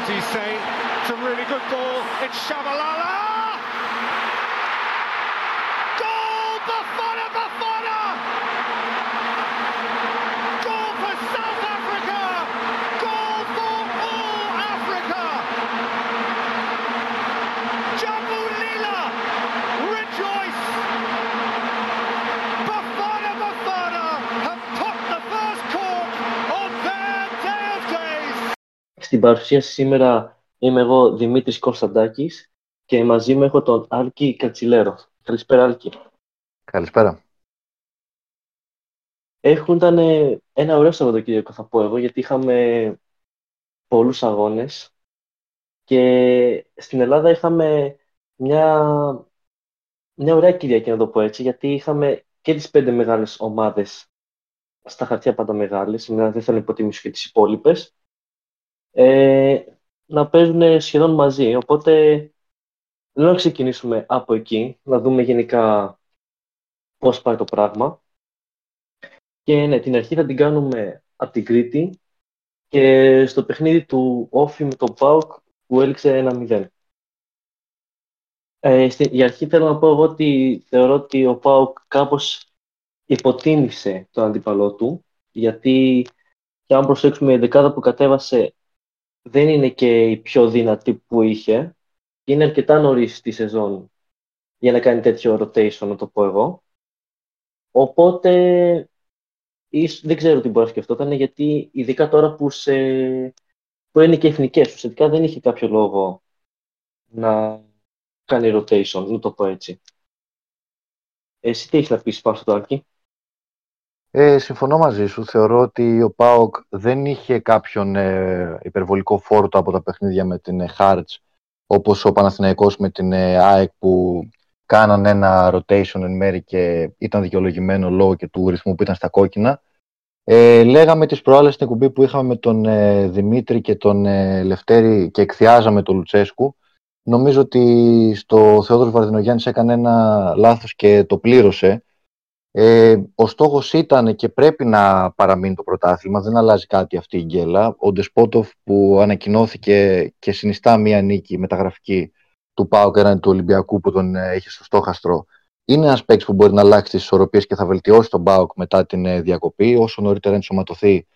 Matisse, it's a really good ball, it's Shabalala! Goal, Bafana! Goal for South Africa! Goal for all Africa! Jabulila, rejoice! Bafana have topped the first court on their day of days! Στην παρουσίαση σήμερα είμαι εγώ, Δημήτρης Κωνσταντάκης, και μαζί μου έχω τον Άλκη Κατσιλέρο. Καλησπέρα, Άλκη. Καλησπέρα. Ήταν ένα ωραίο Σαββατοκύριακο, θα πω εγώ, γιατί είχαμε πολλούς αγώνες και στην Ελλάδα είχαμε μια ωραία Κυριακή, να το πω έτσι, γιατί είχαμε και τις πέντε μεγάλες ομάδες στα χαρτιά, πάντα μεγάλες, δεν θέλω να υποτιμήσω και τις υπόλοιπες, να παίζουν σχεδόν μαζί. Οπότε να ξεκινήσουμε από εκεί, να δούμε γενικά πώς πάει το πράγμα. Και ναι, την αρχή θα την κάνουμε από την Κρήτη και στο παιχνίδι του Όφι με τον ΠΑΟΚ που έληξε 1-0. Για αρχή θέλω να πω εγώ ότι θεωρώ ότι ο ΠΑΟΚ κάπως υποτίμησε τον αντίπαλό του, γιατί και αν προσέξουμε η δεκάδα που κατέβασε δεν είναι και η πιο δυνατή που είχε. Είναι αρκετά νωρίς τη σεζόν για να κάνει τέτοιο rotation, να το πω εγώ. Οπότε δεν ξέρω τι μπορεί να σκεφτόταν, γιατί ειδικά τώρα που είναι και εθνικές, ουσιαστικά δεν είχε κάποιο λόγο να κάνει rotation, να το πω έτσι. Εσύ τι έχεις να πεις πάνω στο Άλκη? Συμφωνώ μαζί σου. Θεωρώ ότι ο ΠΑΟΚ δεν είχε κάποιον υπερβολικό φόρτο από τα παιχνίδια με την Χάρτς, όπως ο Παναθηναϊκός με την ΑΕΚ, που κάναν ένα rotation εν μέρη και ήταν δικαιολογημένο λόγω και του ρυθμού που ήταν στα κόκκινα. Λέγαμε τις προάλλες στην κουμπί που είχαμε με τον Δημήτρη και τον Λευτέρη και εκθιάζαμε τον Λουτσέσκου. Νομίζω ότι στο Θεόδωρος Βαρδινογιάννης έκανε ένα λάθος και το πλήρωσε. Ο στόχος ήταν και πρέπει να παραμείνει το πρωτάθλημα, δεν αλλάζει κάτι αυτή η γκέλα. Ο Ντεσπότοφ που ανακοινώθηκε και συνιστά μία νίκη μεταγραφική του ΠΑΟΚ έναντι του Ολυμπιακού που τον είχε στο στόχαστρο, είναι ένας παίκτης που μπορεί να αλλάξει τις ισορροπίες και θα βελτιώσει τον ΠΑΟΚ μετά την διακοπή. Όσο νωρίτερα ενσωματωθεί,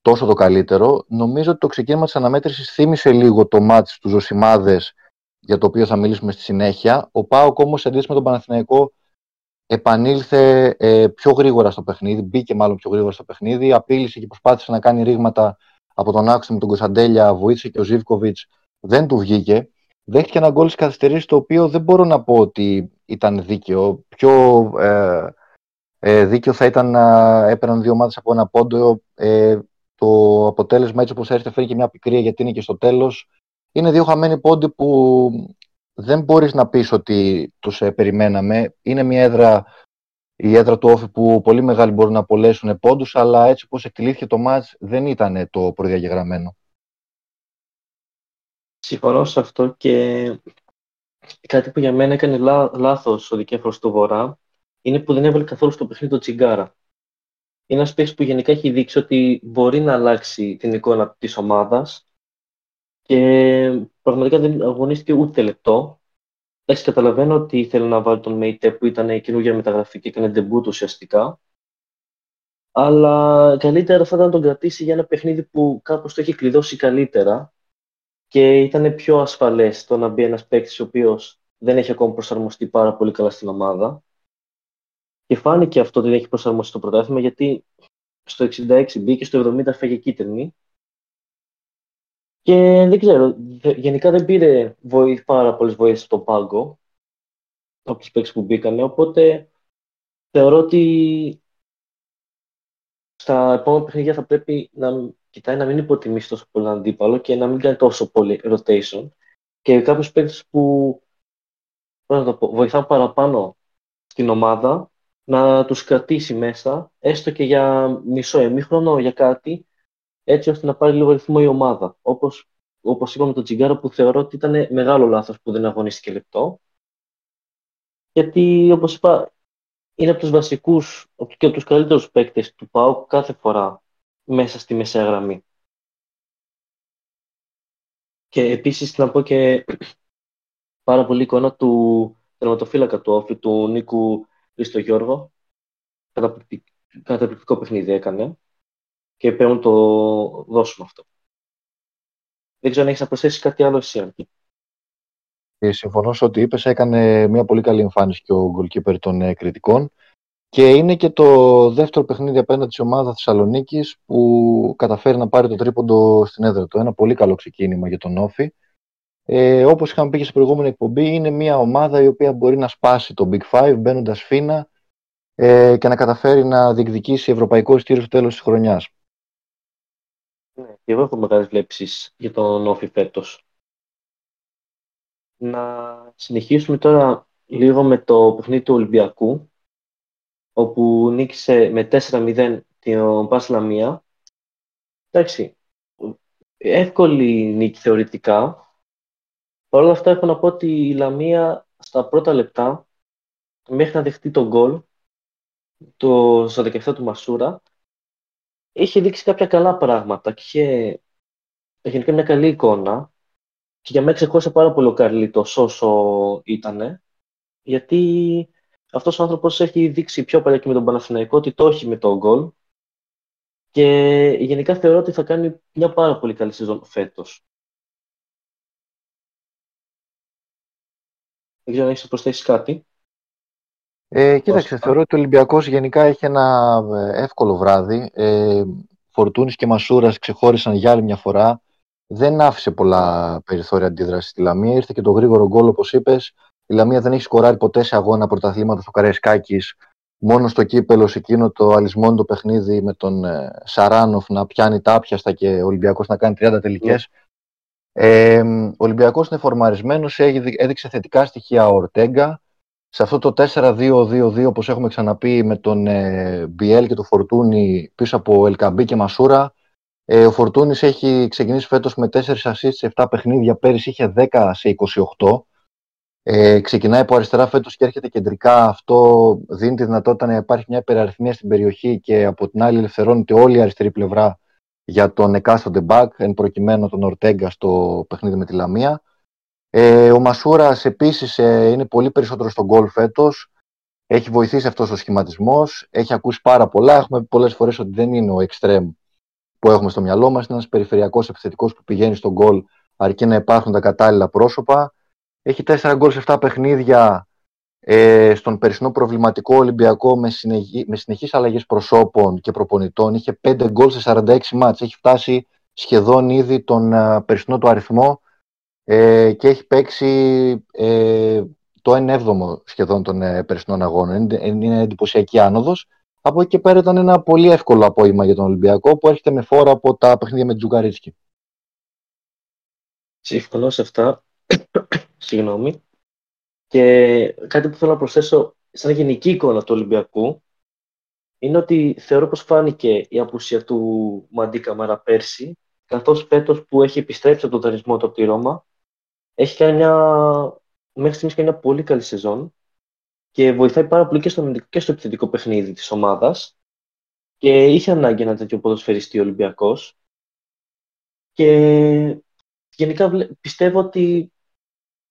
τόσο το καλύτερο. Νομίζω ότι το ξεκίνημα της αναμέτρησης θύμισε λίγο το μάτς του Ζωσιμάδες, για το οποίο θα μιλήσουμε στη συνέχεια. Ο ΠΑΟΚ όμως, σε αντίθεση με τον Παναθηναϊκό, επανήλθε πιο γρήγορα στο παιχνίδι, μπήκε μάλλον πιο γρήγορα στο παιχνίδι, απείλησε και προσπάθησε να κάνει ρήγματα από τον άξονα με τον Κωνσταντέλια, βοήθησε και ο Ζίβκοβιτς, δεν του βγήκε. Δέχτηκε ένα γκολ στις καθυστερήσεις, το οποίο δεν μπορώ να πω ότι ήταν δίκαιο. Πιο δίκαιο θα ήταν να έπαιρναν δύο ομάδες από ένα πόντο. Το αποτέλεσμα, έτσι όπως έρχεται, φέρει και μια πικρία, γιατί είναι και στο τέλος. Είναι δύο χαμένοι πόντοι που δεν μπορείς να πεις ότι τους περιμέναμε. Είναι μια έδρα, η έδρα του Όφη, που πολύ μεγάλοι μπορούν να απολέσουν πόντους, αλλά έτσι όπως εκτελήθηκε το μάτς δεν ήταν το προδιαγεγραμμένο. Συμφωνώ σε αυτό, και κάτι που για μένα έκανε λάθος ο δικέφαλος του Βορρά είναι που δεν έβαλε καθόλου στο παιχνίδι το Τσιγκάρα. Είναι ένας παίκτης που γενικά έχει δείξει ότι μπορεί να αλλάξει την εικόνα της ομάδας, και πραγματικά δεν αγωνίστηκε ούτε λεπτό. Εντάξει, καταλαβαίνω ότι ήθελε να βάλει τον ΜΕΙΤΕ που ήταν καινούργια μεταγραφή και έκανε ντεμπούτ ουσιαστικά. Αλλά καλύτερα θα ήταν να τον κρατήσει για ένα παιχνίδι που κάπως το έχει κλειδώσει καλύτερα και ήταν πιο ασφαλές το να μπει ένας παίκτης ο οποίος δεν έχει ακόμα προσαρμοστεί πάρα πολύ καλά στην ομάδα. Και φάνηκε αυτό ότι δεν έχει προσαρμοστεί στο πρωτάθλημα, γιατί στο 66 μπήκε, στο 70 φάγε κίτρινη. Και δεν ξέρω, γενικά δεν πήρε πάρα πολλές βοήθειες στον πάγκο από τους παίκτες που μπήκανε, οπότε θεωρώ ότι στα επόμενα παιχνίδια θα πρέπει να κοιτάει να μην υποτιμήσει τόσο πολύ αντίπαλο και να μην κάνει τόσο πολύ rotation, και κάποιους παίκτες που βοηθάνε παραπάνω στην ομάδα να τους κρατήσει μέσα, έστω και για μισό εμίχρονο, για κάτι, έτσι ώστε να πάρει λίγο ρυθμό η ομάδα. Όπως είπαμε τον Τσιγκάρα, που θεωρώ ότι ήταν μεγάλο λάθος που δεν αγωνίστηκε λεπτό. Γιατί, όπως είπα, είναι από τους βασικούς και από τους καλύτερους παίκτες του ΠΑΟΚ κάθε φορά μέσα στη μεσαία γραμμή. Και επίσης να πω και πάρα πολύ εικόνα του τερματοφύλακα του Όφι, του Νίκου Χριστογιώργο. Καταπληκτικό παιχνίδι έκανε και πρέπει να το δώσουμε αυτό. Δεν ξέρω αν έχεις να προσθέσεις κάτι άλλο εσύ, Άλκη. Συμφωνώ σε ό,τι είπες. Έκανε μια πολύ καλή εμφάνιση και ο goalkeeper των κριτικών. Και είναι και το δεύτερο παιχνίδι απέναντι στην ομάδα Θεσσαλονίκης που καταφέρει να πάρει το τρίποντο στην έδρα του. Ένα πολύ καλό ξεκίνημα για τον Όφι. Όπως είχαμε πει και στην προηγούμενη εκπομπή, είναι μια ομάδα η οποία μπορεί να σπάσει το Big Five μπαίνοντας φίνα και να καταφέρει να διεκδικήσει ευρωπαϊκό εισιτήριο στο τέλος της χρονιάς. Ναι, και εγώ έχω μεγάλες βλέψεις για τον Όφι φέτος. Να συνεχίσουμε τώρα λίγο με το παιχνίδι του Ολυμπιακού, όπου νίκησε με 4-0 την ΠΑΣ Λαμία. Εντάξει, εύκολη νίκη θεωρητικά. Παρ' όλα αυτά έχω να πω ότι η Λαμία στα πρώτα λεπτά, μέχρι να δεχτεί τον γκολ, το 47 του Μασούρα, είχε δείξει κάποια καλά πράγματα και είχε γενικά μια καλή εικόνα. Και για μένα ξεχώρισε πάρα πολύ ο Καρλίτος όσο ήτανε, γιατί αυτός ο άνθρωπος έχει δείξει πιο παλιά και με τον Παναθηναϊκό ότι το έχει με τον γκολ. Και γενικά θεωρώ ότι θα κάνει μια πάρα πολύ καλή σεζόν φέτος. Δεν ξέρω αν έχεις να προσθέσεις κάτι. Κοίταξε, θεωρώ ότι ο Ολυμπιακός γενικά έχει ένα εύκολο βράδυ. Φορτούνης και Μασούρας ξεχώρισαν για άλλη μια φορά. Δεν άφησε πολλά περιθώρια αντίδραση στη Λαμία. Ήρθε και το γρήγορο γκολ, όπως είπες. Η Λαμία δεν έχει σκοράρει ποτέ σε αγώνα πρωταθλήματος του Καραϊσκάκης. Μόνο στο κύπελος εκείνο το αλυσμόνιτο παιχνίδι με τον Σαράνοφ να πιάνει τα άπιαστα και ο Ολυμπιακός να κάνει 30 τελικές. Ο Ολυμπιακός είναι φορμαρισμένος, έδειξε θετικά στοιχεία ο Ορτέγκα. Σε αυτό το 4-2-2-2, όπως έχουμε ξαναπεί, με τον Μπιέλ και τον Φορτούνη πίσω από Ελκαμπί και Μασούρα. Ο Φορτούνης έχει ξεκινήσει φέτος με 4 assists σε 7 παιχνίδια. Πέρυσι είχε 10 σε 28. Ξεκινάει από αριστερά φέτος και έρχεται κεντρικά. Αυτό δίνει τη δυνατότητα να υπάρχει μια υπεραριθμία στην περιοχή και από την άλλη ελευθερώνεται όλη η αριστερή πλευρά για τον εκάστοτε μπακ, εν προκειμένου τον Ορτέγκα στο παιχνίδι με τη Λαμία. Ο Μασούρας επίσης είναι πολύ περισσότερο στον γκολ φέτος. Έχει βοηθήσει αυτός ο σχηματισμός, έχει ακούσει πάρα πολλά. Έχουμε πει πολλές φορές ότι δεν είναι ο εξτρέμ που έχουμε στο μυαλό μας. Είναι ένας περιφερειακός επιθετικός που πηγαίνει στον γκολ αρκεί να υπάρχουν τα κατάλληλα πρόσωπα. Έχει 4 γκολ σε 7 παιχνίδια. Στον περσινό προβληματικό Ολυμπιακό με συνεχείς αλλαγές προσώπων και προπονητών είχε 5 γκολ σε 46 μάτς. Έχει φτάσει σχεδόν ήδη τον περσινό του αριθμό και έχει παίξει το 1/7 σχεδόν των περσινών αγώνων. Είναι εντυπωσιακή άνοδος. Από εκεί και πέρα ήταν ένα πολύ εύκολο απόγευμα για τον Ολυμπιακό που έρχεται με φόρα από τα παιχνίδια με Τζουγκαρίτσκι. Συμφωνώ σε αυτά. Συγγνώμη. Και κάτι που θέλω να προσθέσω σαν γενική εικόνα του Ολυμπιακού είναι ότι θεωρώ πως φάνηκε η απουσία του Μαντί Καμαρά πέρσι, καθώς φέτος που έχει επιστρέψει από τον δανεισμό του από τη Ρώμα έχει κάνει μέχρι στιγμής μια πολύ καλή σεζόν και βοηθάει πάρα πολύ και στο επιθετικό παιχνίδι της ομάδας και είχε ανάγκη ένα τέτοιο ποδοσφαιριστή Ολυμπιακός και γενικά πιστεύω ότι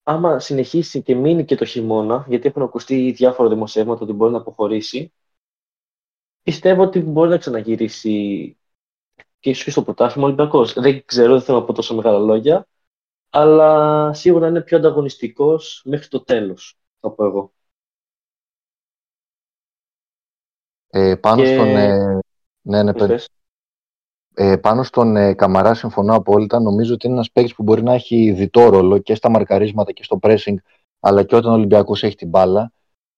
άμα συνεχίσει και μείνει και το χειμώνα, γιατί έχουν ακουστεί διάφορα δημοσιεύματα ότι μπορεί να αποχωρήσει, πιστεύω ότι μπορεί να ξαναγυρίσει και ίσως στο πρωτάθλημα Ολυμπιακός. Δεν ξέρω, δεν θέλω να πω τόσο μεγάλα λόγια, αλλά σίγουρα είναι πιο ανταγωνιστικός μέχρι το τέλος, θα πω εγώ. Πάνω και... στον... πάνω στον Καμαρά συμφωνώ απόλυτα. Νομίζω ότι είναι ένας παίκτης που μπορεί να έχει διτό ρόλο και στα μαρκαρίσματα και στο pressing, αλλά και όταν ο Ολυμπιακός έχει την μπάλα.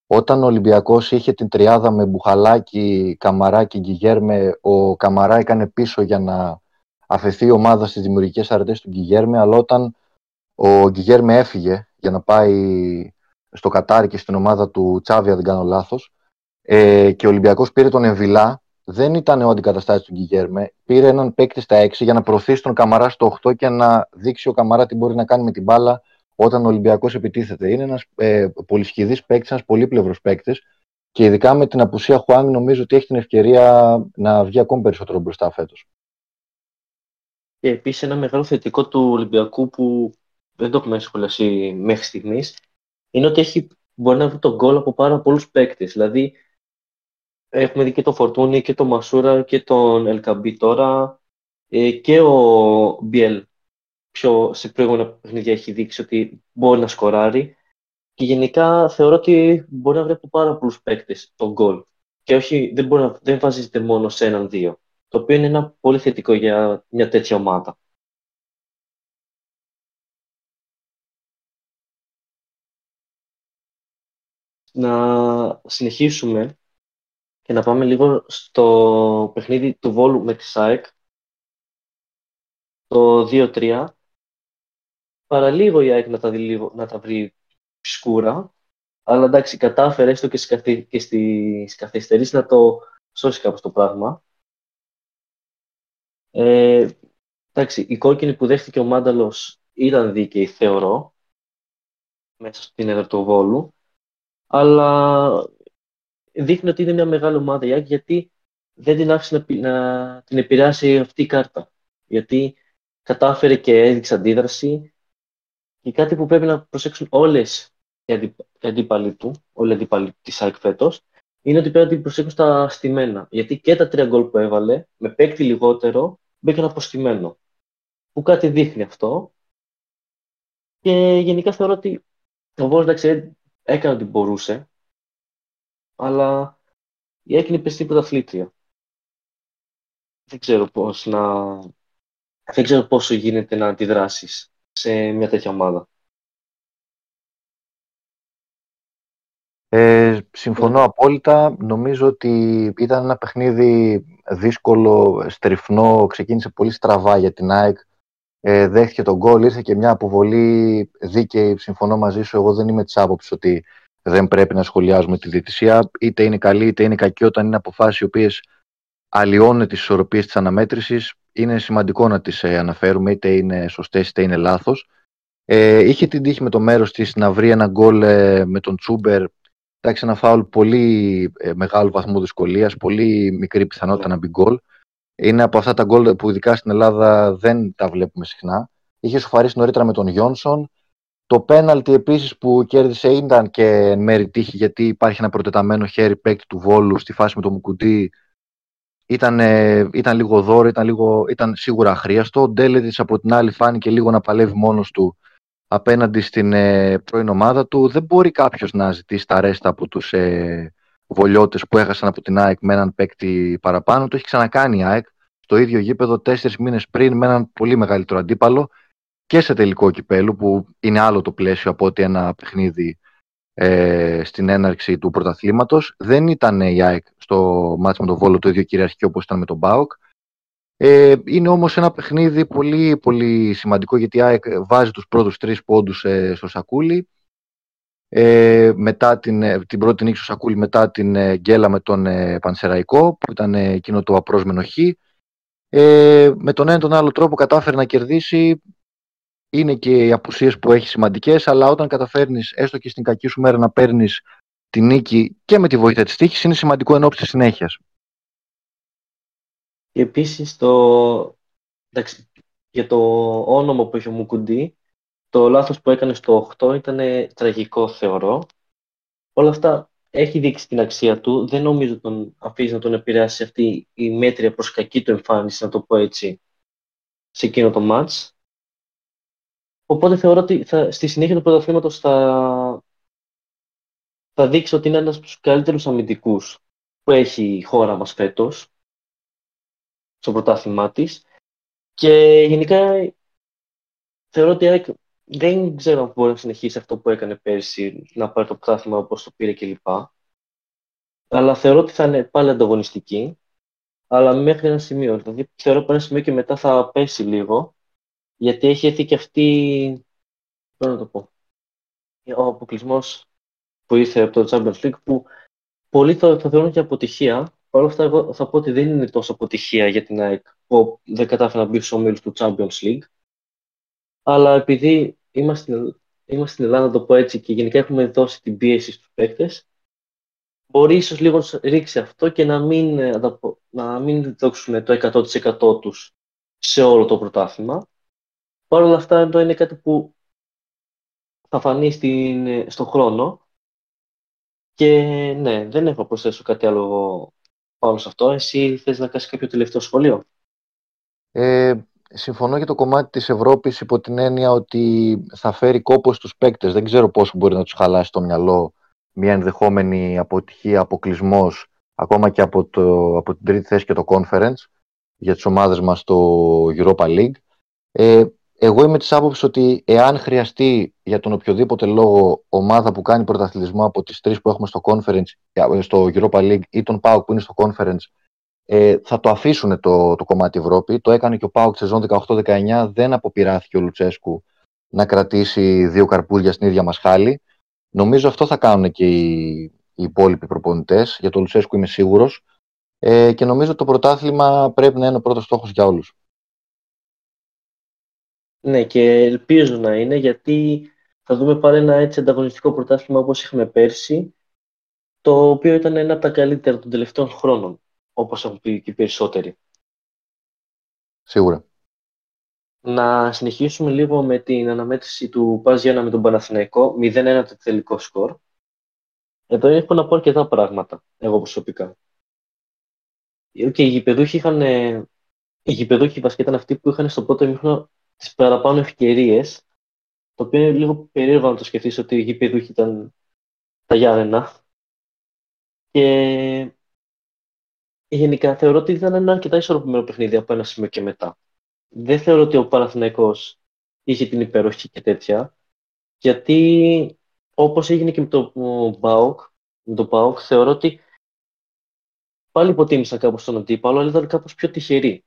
Όταν ο Ολυμπιακός είχε την τριάδα με Μπουχαλάκη, Καμαρά και Γκιγέρμε, ο Καμαρά έκανε πίσω για να αφαιθεί η ομάδα στις δημιουργικές αρετές του Γκιγέρμε, αλλά όταν ο Γκιγέρμε έφυγε για να πάει στο Κατάρ και στην ομάδα του Τσάβια, δεν κάνω λάθος, και ο Ολυμπιακός πήρε τον Εμβιλά, δεν ήταν ο αντικαταστάτης του Γκιγέρμε. Πήρε έναν παίκτη στα 6 για να προωθήσει τον Καμαρά στο 8 και να δείξει ο Καμαρά τι μπορεί να κάνει με την μπάλα όταν ο Ολυμπιακός επιτίθεται. Είναι ένας πολυσχηδής παίκτης, ένας πολύπλευρος παίκτης και ειδικά με την απουσία Χουάνγκ νομίζω ότι έχει την ευκαιρία να βγει ακόμη περισσότερο μπροστά φέτος. Και επίσης ένα μεγάλο θετικό του Ολυμπιακού που δεν το έχουμε ασχολιαστεί μέχρι στιγμής είναι ότι μπορεί να βρει τον γκολ από πάρα πολλούς παίκτες. Δηλαδή, έχουμε δει και τον Φορτούνη και τον Μασούρα και τον Ελκαμπί τώρα και ο Μπιέλ. Σε προηγούμενα παιχνίδια έχει δείξει ότι μπορεί να σκοράρει. Και γενικά θεωρώ ότι μπορεί να βρει από πάρα πολλούς παίκτες τον γκολ. Και όχι, δεν βασίζεται μόνο σε έναν-δύο. Το οποίο είναι ένα πολύ θετικό για μια τέτοια ομάδα. Να συνεχίσουμε και να πάμε λίγο στο παιχνίδι του Βόλου με τη ΣΑΕΚ, το 2-3. Παραλίγο η ΑΕΚ να τα βρει σκούρα, αλλά εντάξει, κατάφερε έστω και στις καθυστερήσεις να το σώσει κάπως το πράγμα. Εντάξει, η κόκκινη που δέχτηκε ο Μάνταλος ήταν δίκαιη, θεωρώ, μέσα στην έδρα του Βόλου, αλλά δείχνει ότι είναι μια μεγάλη ομάδα η ΑΕΚ, γιατί δεν την άφησε να την επηρεάσει αυτή η κάρτα. Γιατί κατάφερε και έδειξε αντίδραση, και κάτι που πρέπει να προσέξουν όλες οι αντίπαλοι του, όλοι οι αντίπαλοι της ΑΕΚ φέτος, είναι ότι πρέπει να την προσέξουν στα στημένα. Γιατί και τα 3 γκολ που έβαλε, με παίκτη λιγότερο, μπήκαν από στημένο. Που κάτι δείχνει αυτό. Και γενικά θεωρώ ότι ο Βόλος έκανε ό,τι μπορούσε, αλλά η ΑΕΚ είναι πιστή πρωταθλήτρια. Δεν ξέρω πόσο γίνεται να αντιδράσεις σε μια τέτοια ομάδα. Συμφωνώ απόλυτα. Νομίζω ότι ήταν ένα παιχνίδι δύσκολο, στριφνό, ξεκίνησε πολύ στραβά για την ΑΕΚ. Δέχτηκε τον γκολ, ήρθε και μια αποβολή δίκαιη. Συμφωνώ μαζί σου, εγώ δεν είμαι της άποψης ότι δεν πρέπει να σχολιάζουμε τη διαιτησία. Είτε είναι καλή είτε είναι κακή, όταν είναι αποφάσεις οι οποίες αλλοιώνουν τις ισορροπίες της αναμέτρησης, είναι σημαντικό να τις αναφέρουμε, είτε είναι σωστές είτε είναι λάθος. Είχε την τύχη με το μέρος της να βρει ένα γκολ με τον Τσούμπερ. Εντάξει, ένα φάουλ πολύ μεγάλου βαθμού δυσκολίας, πολύ μικρή πιθανότητα να μπει γκολ. Είναι από αυτά τα γκολ που ειδικά στην Ελλάδα δεν τα βλέπουμε συχνά. Είχε σοφαρίσει νωρίτερα με τον Γιόνσον. Το πέναλτι επίσης που κέρδισε ήταν και εν μέρη τύχη, γιατί υπάρχει ένα προτεταμένο χέρι παίκτη του Βόλου στη φάση με τον Μουκουντή. Ήταν λίγο δώρο, ήταν σίγουρα αχρίαστο. Ο Ντέλετης από την άλλη φάνηκε λίγο να παλεύει μόνος του απέναντι στην πρώην ομάδα του. Δεν μπορεί κάποιος να ζητήσει τα ρέστα από τους βολιώτες που έχασαν από την ΑΕΚ με έναν παίκτη παραπάνω. Το έχει ξανακάνει η ΑΕΚ στο ίδιο γήπεδο 4 μήνες πριν με έναν πολύ μεγαλύτερο αντίπαλο και σε τελικό κυπέλου, που είναι άλλο το πλαίσιο από ότι ένα παιχνίδι στην έναρξη του πρωταθλήματος. Δεν ήταν η ΑΕΚ στο μάτς με τον Βόλο το ίδιο κυριαρχικό όπως ήταν με τον ΠΑΟΚ. Είναι όμως ένα παιχνίδι πολύ, πολύ σημαντικό, γιατί η ΑΕΚ βάζει τους πρώτους 3 πόντους στο σακούλι. Μετά την πρώτη νίκη στο σακούλι, μετά την γκέλα με τον Πανσεραϊκό, που ήταν εκείνο το απρόσμενο χ. Με τον ένα τον άλλο τρόπο κατάφερε να κερδίσει. Είναι και οι απουσίες που έχει σημαντικές, αλλά όταν καταφέρνεις έστω και στην κακή σου μέρα να παίρνεις τη νίκη και με τη βοήθεια της τύχης, είναι σημαντικό εν ώψη της συνέχειας. Επίσης, εντάξει, για το όνομα που έχει ο Μουκουντή, το λάθος που έκανε στο 8 ήταν τραγικό, θεωρώ. Όλα αυτά έχει δείξει την αξία του. Δεν νομίζω τον αφήσει να τον επηρεάσει αυτή η μέτρια προς κακή του εμφάνιση, να το πω έτσι, σε εκείνο το μάτς. Οπότε θεωρώ ότι στη συνέχεια του πρωταθλήματος θα δείξει ότι είναι ένας από τους καλύτερους αμυντικούς που έχει η χώρα μας φέτος στο πρωτάθλημά της. Και γενικά θεωρώ ότι δεν ξέρω αν μπορεί να συνεχίσει αυτό που έκανε πέρσι, να πάρει το πρωτάθλημα όπως το πήρε κλπ. Αλλά θεωρώ ότι θα είναι πάλι ανταγωνιστική, αλλά μέχρι ένα σημείο. Δηλαδή θεωρώ από ένα σημείο και μετά θα πέσει λίγο. Γιατί έχει έρθει και αυτή, πώς να το πω, ο αποκλεισμός που ήρθε από το Champions League, που πολλοί θα θεωρούν και αποτυχία. Παρ' όλα αυτά, εγώ θα πω ότι δεν είναι τόσο αποτυχία για την ΑΕΚ που δεν κατάφερε να μπει στους ομίλους του Champions League. Αλλά επειδή είμαστε στην Ελλάδα, να το πω έτσι, και γενικά έχουμε δώσει την πίεση στους παίκτες, μπορεί ίσως λίγο να ρίξει αυτό και να μην δόξουν το 100% τους σε όλο το πρωτάθλημα. Παρ' όλα αυτά, εδώ είναι κάτι που θα φανεί στον χρόνο. Και ναι, δεν έχω προσθέσω κάτι άλλο πάνω σε αυτό. Εσύ θες να κάνεις κάποιο τελευταίο σχολείο? Συμφωνώ για το κομμάτι της Ευρώπης υπό την έννοια ότι θα φέρει κόπο στους παίκτες. Δεν ξέρω πόσο μπορεί να τους χαλάσει το μυαλό μια ενδεχόμενη αποτυχία, αποκλεισμός, ακόμα και από την τρίτη θέση και το conference για τις ομάδες μας στο Europa League. Εγώ είμαι της άποψης ότι εάν χρειαστεί για τον οποιοδήποτε λόγο ομάδα που κάνει πρωταθλητισμό από τις τρεις που έχουμε στο conference, στο Europa League ή τον ΠΑΟΚ που είναι στο conference, θα το αφήσουν το κομμάτι Ευρώπη. Το έκανε και ο ΠΑΟΚ τη σεζόν 18-19. Δεν αποπειράθηκε ο Λουτσέσκου να κρατήσει δύο καρπούλια στην ίδια μας χάλη. Νομίζω αυτό θα κάνουν και οι υπόλοιποι προπονητές. Για τον Λουτσέσκου είμαι σίγουρος. Και νομίζω το πρωτάθλημα πρέπει να είναι ο πρώτος στόχος για όλους. Ναι, και ελπίζω να είναι, γιατί θα δούμε πάλι ένα έτσι ανταγωνιστικό πρωτάθλημα όπως είχαμε πέρσι, το οποίο ήταν ένα από τα καλύτερα των τελευταίων χρόνων, όπως έχουν πει και οι περισσότεροι. Σίγουρα. Να συνεχίσουμε λίγο με την αναμέτρηση του ΠΑΣ Γιάννα με τον Παναθηναϊκό, 0-1 το τελικό σκορ. Εδώ έχω να πω αρκετά πράγματα, εγώ προσωπικά. Και οι γηπεδούχοι βασικά ήταν αυτοί που είχαν στο πρώτο ημίχρονο τις παραπάνω ευκαιρίες, το οποίο είναι λίγο περίεργο να το σκεφτείς ότι οι γηπεδούχοι ήταν τα Γιάννενα. Και γενικά θεωρώ ότι ήταν ένα αρκετά ισορροπημένο παιχνίδι από ένα σημείο και μετά. Δεν θεωρώ ότι ο Παναθηναϊκός είχε την υπεροχή και τέτοια, γιατί όπως έγινε και με το ΠΑΟΚ, θεωρώ ότι πάλι υποτίμησαν κάπως τον αντίπαλο, αλλά ήταν κάπως πιο τυχεροί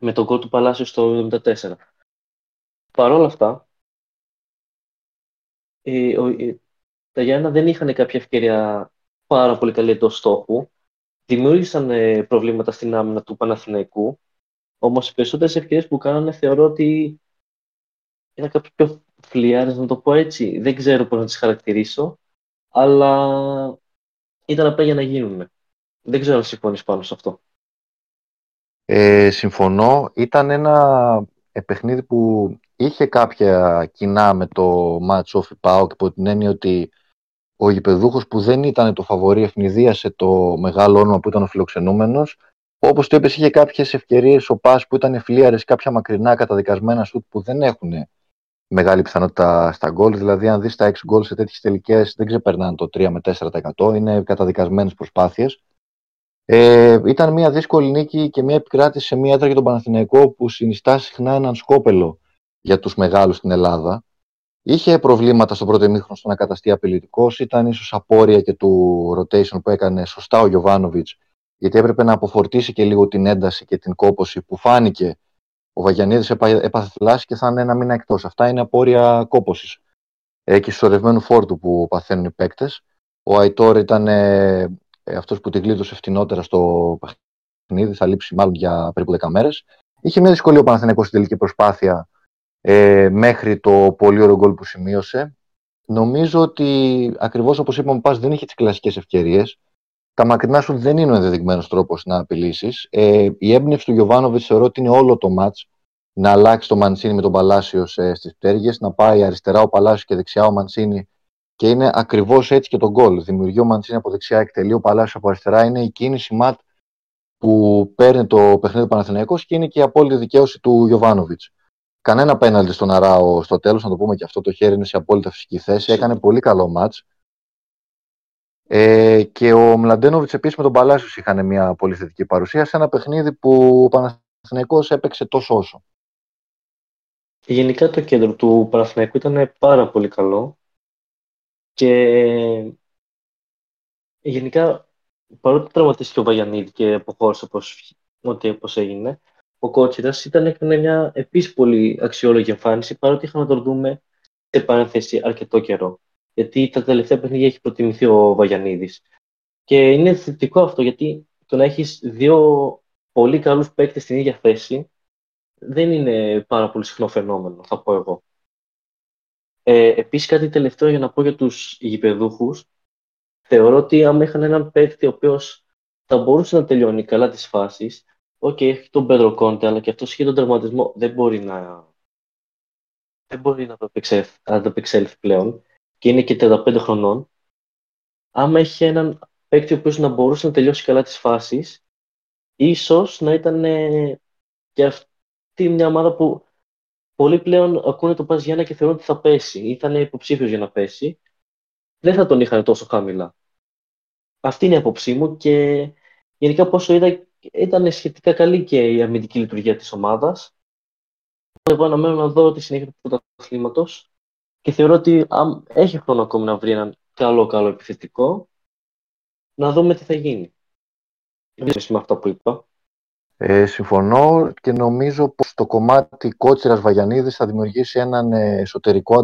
με τον γκολ του Παλάσιο στο 74. Παρ' όλα αυτά, τα Γιάννα δεν είχαν κάποια ευκαιρία πάρα πολύ καλή εντός στόχου. Δημιούργησαν προβλήματα στην άμυνα του Παναθηναϊκού, όμως οι περισσότερες ευκαιρίες που κάνανε θεωρώ ότι ήταν κάποιο πιο φλιάρες, να το πω έτσι. Δεν ξέρω πώς να τις χαρακτηρίσω, αλλά ήταν απλά για να γίνουν. Δεν ξέρω αν συμφωνείς πάνω σε αυτό. Συμφωνώ. Ήταν ένα παιχνίδι που είχε κάποια κοινά με το μάτς Όφι ΠΑΟΚ, υπό την έννοια ότι ο γηπεδούχος που δεν ήταν το φαβορί ευνηδίασε το μεγάλο όνομα που ήταν ο φιλοξενούμενος. Όπως το είπες, είχε κάποιες ευκαιρίες ο ΠΑΣ που ήταν φλίαρες, κάποια μακρινά καταδικασμένα σουτ που δεν έχουν μεγάλη πιθανότητα στα γκολ. Δηλαδή, αν δεις τα 6 γκολ σε τέτοιες τελικές, δεν ξεπερνάνε το 3 με 4%. Είναι καταδικασμένες προσπάθειες. Ήταν μια δύσκολη νίκη και μια επικράτηση σε μια έδρα για τον Παναθηναϊκό που συνιστά συχνά έναν σκόπελο για τους μεγάλους στην Ελλάδα. Είχε προβλήματα στο πρώτο ημίχρονο στο να καταστεί απειλητικός. Ήταν ίσως απόρρια και του rotation που έκανε σωστά ο Γιοβάνοβιτς, γιατί έπρεπε να αποφορτήσει και λίγο την ένταση και την κόπωση που φάνηκε. Ο Βαγιανίδης έπαθε θλάση και θα είναι ένα μήνα εκτός. Αυτά είναι απόρρια κόπωσης και συσσωρευμένου φόρτου που παθαίνουν οι παίκτες. Ο Αϊτόρ ήταν αυτός που την κλείδωσε φτηνότερα στο παιχνίδι, θα λείψει μάλλον για περίπου 10 μέρες. Είχε μια δυσκολία ο Παναθηναϊκός στην τελική προσπάθεια μέχρι το πολύ ωραίο γκολ που σημείωσε. Νομίζω ότι ακριβώς όπως είπαμε, ο ΠΑΣ δεν είχε τις κλασικές ευκαιρίες. Τα μακρινά σου δεν είναι ο ενδεδειγμένος τρόπος να απειλήσεις. Η έμπνευση του Γιοβάνοβιτς θεωρώ ότι είναι όλο το μάτς να αλλάξει το Μαντσίνι με τον Παλάσιο στις πτέρυγες, να πάει αριστερά ο Παλάσιος και δεξιά ο Μαντσίνι. Και είναι ακριβώς έτσι και το γκολ. Δημιουργεί ο Μαντσίνι από δεξιά, εκτελεί ο Παλάσιος από αριστερά. Είναι η κίνηση ματ που παίρνει το παιχνίδι του Παναθηναϊκός και είναι και η απόλυτη δικαίωση του Γιοβάνοβιτς. Κανένα πέναλτι στον Αράο στο τέλος, να το πούμε και αυτό, το χέρι είναι σε απόλυτα φυσική θέση. Έκανε πολύ καλό μάτς. Και ο Μλαντένοβιτς επίσης με τον Παλάσιος είχαν μια πολύ θετική παρουσία σε ένα παιχνίδι που ο Παναθηναϊκός έπαιξε τόσο όσο. Γενικά το κέντρο του Παναθηναϊκού ήταν πάρα πολύ καλό. Και γενικά, παρότι τραυματίστηκε ο Βαγιανίδη και αποχώρησε όπως έγινε, ο Κότσιρας έκανε μια επίσης πολύ αξιόλογη εμφάνιση, παρότι είχαμε να τον δούμε σε παρένθεση αρκετό καιρό. Γιατί τα τελευταία παιχνίδια έχει προτιμηθεί ο Βαγιανίδης. Και είναι θετικό αυτό, γιατί το να έχεις δύο πολύ καλούς παίκτες στην ίδια θέση δεν είναι πάρα πολύ συχνό φαινόμενο, θα πω εγώ. Επίσης, κάτι τελευταίο για να πω για τους γηπεδούχους. Θεωρώ ότι άμα είχαν έναν παίκτη ο οποίος θα μπορούσε να τελειώνει καλά τις φάσεις, Οκ, έχει τον Πέντρο Κόντε, αλλά και αυτός είχε τον τραυματισμό. Δεν μπορεί να ανταπεξέλθει πλέον και είναι και 35 χρονών. Άμα έχει έναν παίκτη ο οποίος να μπορούσε να τελειώσει καλά τις φάσεις, ίσως να ήταν και αυτή μια ομάδα που πολλοί πλέον ακούνε τον Πας Γιάννα και θεωρούν ότι θα πέσει. Ήταν υποψήφιος για να πέσει. Δεν θα τον είχαν τόσο χαμηλά. Αυτή είναι η απόψή μου και γενικά πόσο είδα ήταν σχετικά καλή και η αμυντική λειτουργία της ομάδας. Εγώ αναμένω να δω τη συνέχεια του πρωταθλήματος και θεωρώ ότι έχει χρόνο ακόμη να βρει έναν καλό επιθετικό, να δούμε τι θα γίνει. Επίσης με αυτά που είπα. Συμφωνώ και νομίζω πως το κομμάτι Κότσιρας Βαγιανίδης θα δημιουργήσει έναν εσωτερικό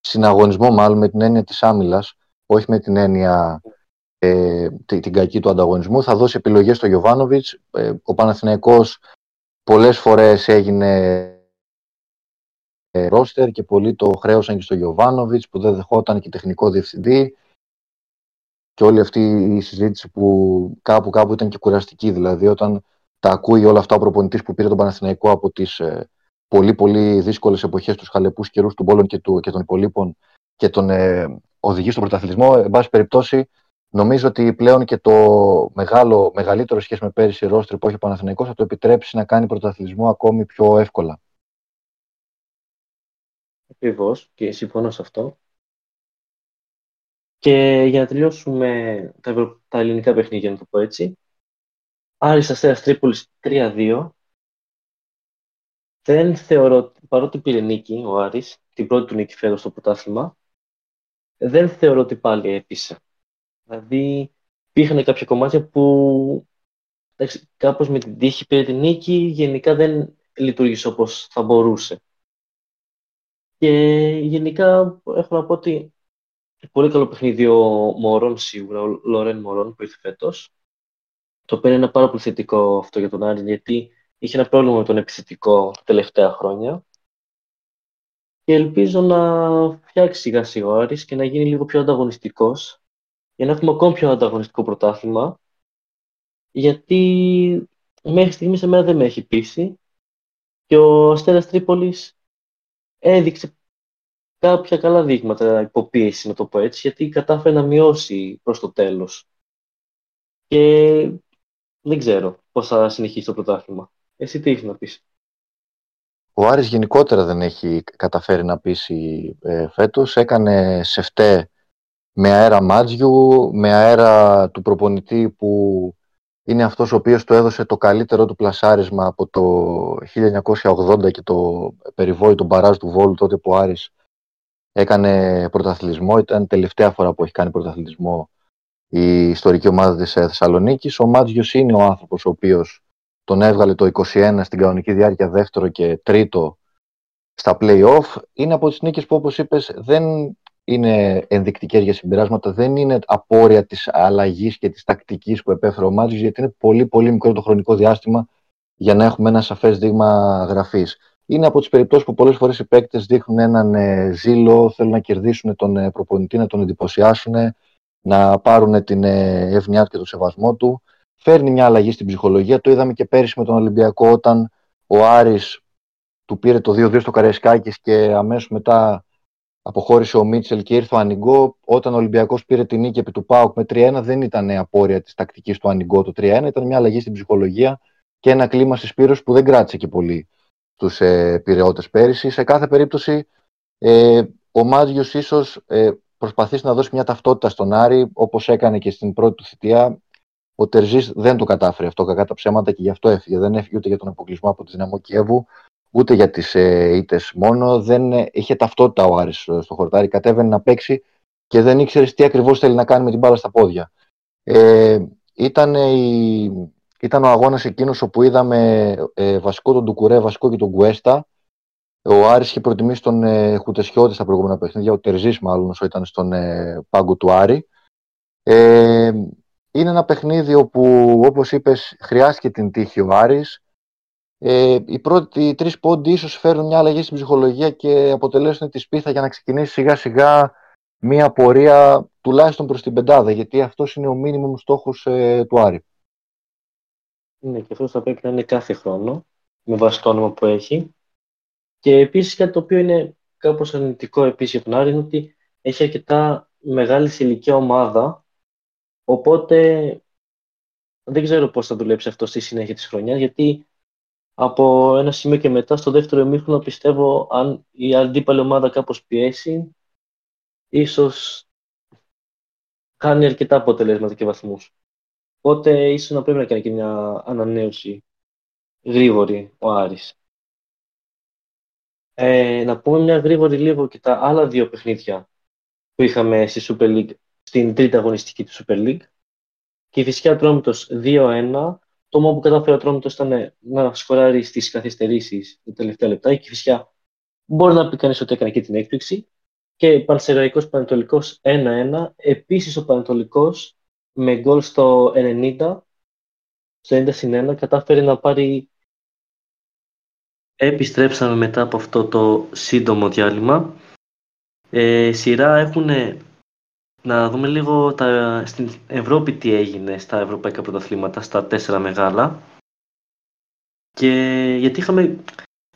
συναγωνισμό μάλλον με την έννοια της άμυλας, όχι με την έννοια την κακή του ανταγωνισμού. Θα δώσει επιλογές στο Γιοβάνοβιτς. Ο Παναθηναϊκός πολλές φορές έγινε ρόστερ και πολλοί το χρέωσαν και στο Γιοβάνοβιτς που δεν δεχόταν και τεχνικό διευθυντή και όλη αυτή η συζήτηση που κάπου ήταν και κουραστική, δηλαδή όταν τα ακούει όλα αυτά ο προπονητής που πήρε τον Παναθηναϊκό από τις πολύ πολύ δύσκολες εποχές, τους χαλεπούς καιρούς του Μπόλων και των υπολείπων και τον οδηγεί στον πρωταθλητισμό. Εν πάση περιπτώσει, νομίζω ότι πλέον και το μεγαλύτερο σχέση με πέρυσι ρόστερ που έχει ο Παναθηναϊκός θα το επιτρέψει να κάνει πρωταθλητισμό ακόμη πιο εύκολα. Ακριβώς, και συμφωνώ σε αυτό. Και για να τελειώσουμε τα ελληνικά παιχνίδια, να το πω έτσι. Άρης Αστέρας Τρίπολης 3-2. Δεν θεωρώ, παρότι πήρε νίκη ο Άρης, την πρώτη του νίκη φέτος στο πρωτάθλημα, δεν θεωρώ ότι πάλι έπεισε. Δηλαδή, υπήρχαν κάποια κομμάτια που κάπως με την τύχη πήρε την νίκη, γενικά δεν λειτουργήσε όπως θα μπορούσε. Και γενικά έχω να πω ότι πολύ καλό παιχνίδι ο Μωρόν, σίγουρα, ο Λορέν Μωρόν που ήρθε φέτος. Το οποίο είναι ένα πάρα πολύ θετικό αυτό για τον Άρη, γιατί είχε ένα πρόβλημα με τον επιθετικό τα τελευταία χρόνια. Και ελπίζω να φτιάξει σιγά σιγά ο Άρης και να γίνει λίγο πιο ανταγωνιστικός, για να έχουμε ακόμη πιο ανταγωνιστικό πρωτάθλημα. Γιατί μέχρι στιγμής εμένα δεν με έχει πείσει και ο Αστέρας Τρίπολης έδειξε κάποια καλά δείγματα υποπίεση, να το πω έτσι, γιατί κατάφερε να μειώσει προς το τέλος. Και δεν ξέρω πώς θα συνεχίσει το πρωτάθλημα. Εσύ τι έχεις να πεις? Ο Άρης γενικότερα δεν έχει καταφέρει να πείσει φέτος. Έκανε σεφτέ με αέρα Μάτζιου, με αέρα του προπονητή που είναι αυτός ο οποίος του έδωσε το καλύτερό του πλασάρισμα από το 1980 και το περιβόητο μπαράζ του Βόλου, τότε που ο Άρης έκανε πρωταθλητισμό. Ήταν τελευταία φορά που έχει κάνει πρωταθλητισμό η ιστορική ομάδα της Θεσσαλονίκης. Ο Μάτζιος είναι ο άνθρωπος ο οποίος τον έβγαλε το 21 στην κανονική διάρκεια δεύτερο και τρίτο στα play-off. Είναι από τις νίκες που, όπως είπες, δεν είναι ενδεικτικές για συμπεράσματα, δεν είναι απόρρια της αλλαγής και της τακτικής που επέφερε ο Μάτζιος, γιατί είναι πολύ πολύ μικρό το χρονικό διάστημα για να έχουμε ένα σαφές δείγμα γραφής. Είναι από τις περιπτώσεις που πολλές φορές οι παίκτες δείχνουν έναν ζήλο, θέλουν να κερδίσουν τον προπονητή, να τον εντυπωσιάσουν, να πάρουν την ευνοιά του και τον σεβασμό του. Φέρνει μια αλλαγή στην ψυχολογία. Το είδαμε και πέρυσι με τον Ολυμπιακό, όταν ο Άρης του πήρε το 2-2 στο Καραϊσκάκης και αμέσως μετά αποχώρησε ο Μίτσελ και ήρθε ο Ανιγκό. Όταν ο Ολυμπιακός πήρε την νίκη επί του ΠΑΟΚ με 3-1, δεν ήταν απόρρια της τακτικής του Ανιγκό το 3-1. Ήταν μια αλλαγή στην ψυχολογία και ένα κλίμα στις Πύρες που δεν κράτησε και πολύ τους πειραιώτες πέρυσι. Σε κάθε περίπτωση, ο Μάτζιος ίσως προσπαθήσει να δώσει μια ταυτότητα στον Άρη, όπως έκανε και στην πρώτη του θητεία. Ο Τερζής δεν το κατάφερε αυτό, κακά τα ψέματα, και γι' αυτό έφυγε. Δεν έφυγε ούτε για τον αποκλεισμό από τη Δυναμό Κιέβου, ούτε για τις ήττες μόνο. Δεν είχε ταυτότητα ο Άρης στο χορτάρι. Κατέβαινε να παίξει και δεν ήξερε τι ακριβώς θέλει να κάνει με την μπάλα στα πόδια. Ήταν ο αγώνας εκείνος όπου είδαμε βασικό τον Ντουκουρέ, βασικό και τον Κουέστα. Ο Άρης είχε προτιμήσει τον Χουτεσιώτη στα προηγούμενα παιχνίδια, ο Τερζής μάλλον όσο ήταν στον πάγκο του Άρη. Είναι ένα παιχνίδι όπου, όπως είπες, χρειάστηκε την τύχη ο Άρης. Οι τρεις πόντοι ίσως φέρουν μια αλλαγή στην ψυχολογία και αποτελέσουν τη σπίθα για να ξεκινήσει σιγά σιγά μια πορεία τουλάχιστον προς την πεντάδα, γιατί αυτός είναι ο μίνιμουμ στόχος του Άρη. Ναι, και αυτό θα πρέπει να είναι κάθε χρόνο, με βάση το όνομα που έχει. Και επίσης κάτι το οποίο είναι κάπως αρνητικό επίσης για τον Άρη είναι ότι έχει αρκετά μεγάλη σε ηλικία ομάδα. Οπότε δεν ξέρω πώς θα δουλέψει αυτό στη συνέχεια της χρονιάς, γιατί από ένα σημείο και μετά, στο δεύτερο ημίχρονο, πιστεύω αν η αντίπαλη ομάδα κάπως πιέσει, ίσως κάνει αρκετά αποτελέσματα και βαθμούς. Οπότε ίσως να πρέπει να κάνει και μια ανανέωση γρήγορη ο Άρης. Να πούμε μια γρήγορη λίγο και τα άλλα δύο παιχνίδια που είχαμε στη Super League, στην τρίτη αγωνιστική του Super League. Και η Φυσιά Τρόμητος 2-1. Το μόνο που κατάφερε ο Τρόμητος ήταν να σκοράρει στις καθυστερήσεις τα τελευταία λεπτά. Και η Φυσιά μπορεί να πει κανείς ότι έκανε και την έκπληξη. Και Πανσεραϊκός Πανετολικός 1-1. Επίσης ο Πανετολικός με γκολ στο 90-1 κατάφερε να πάρει. Επιστρέψαμε μετά από αυτό το σύντομο διάλειμμα. Σειρά έχουν. Να δούμε λίγο στην Ευρώπη τι έγινε στα ευρωπαϊκά πρωταθλήματα, στα τέσσερα μεγάλα. Και γιατί είχαμε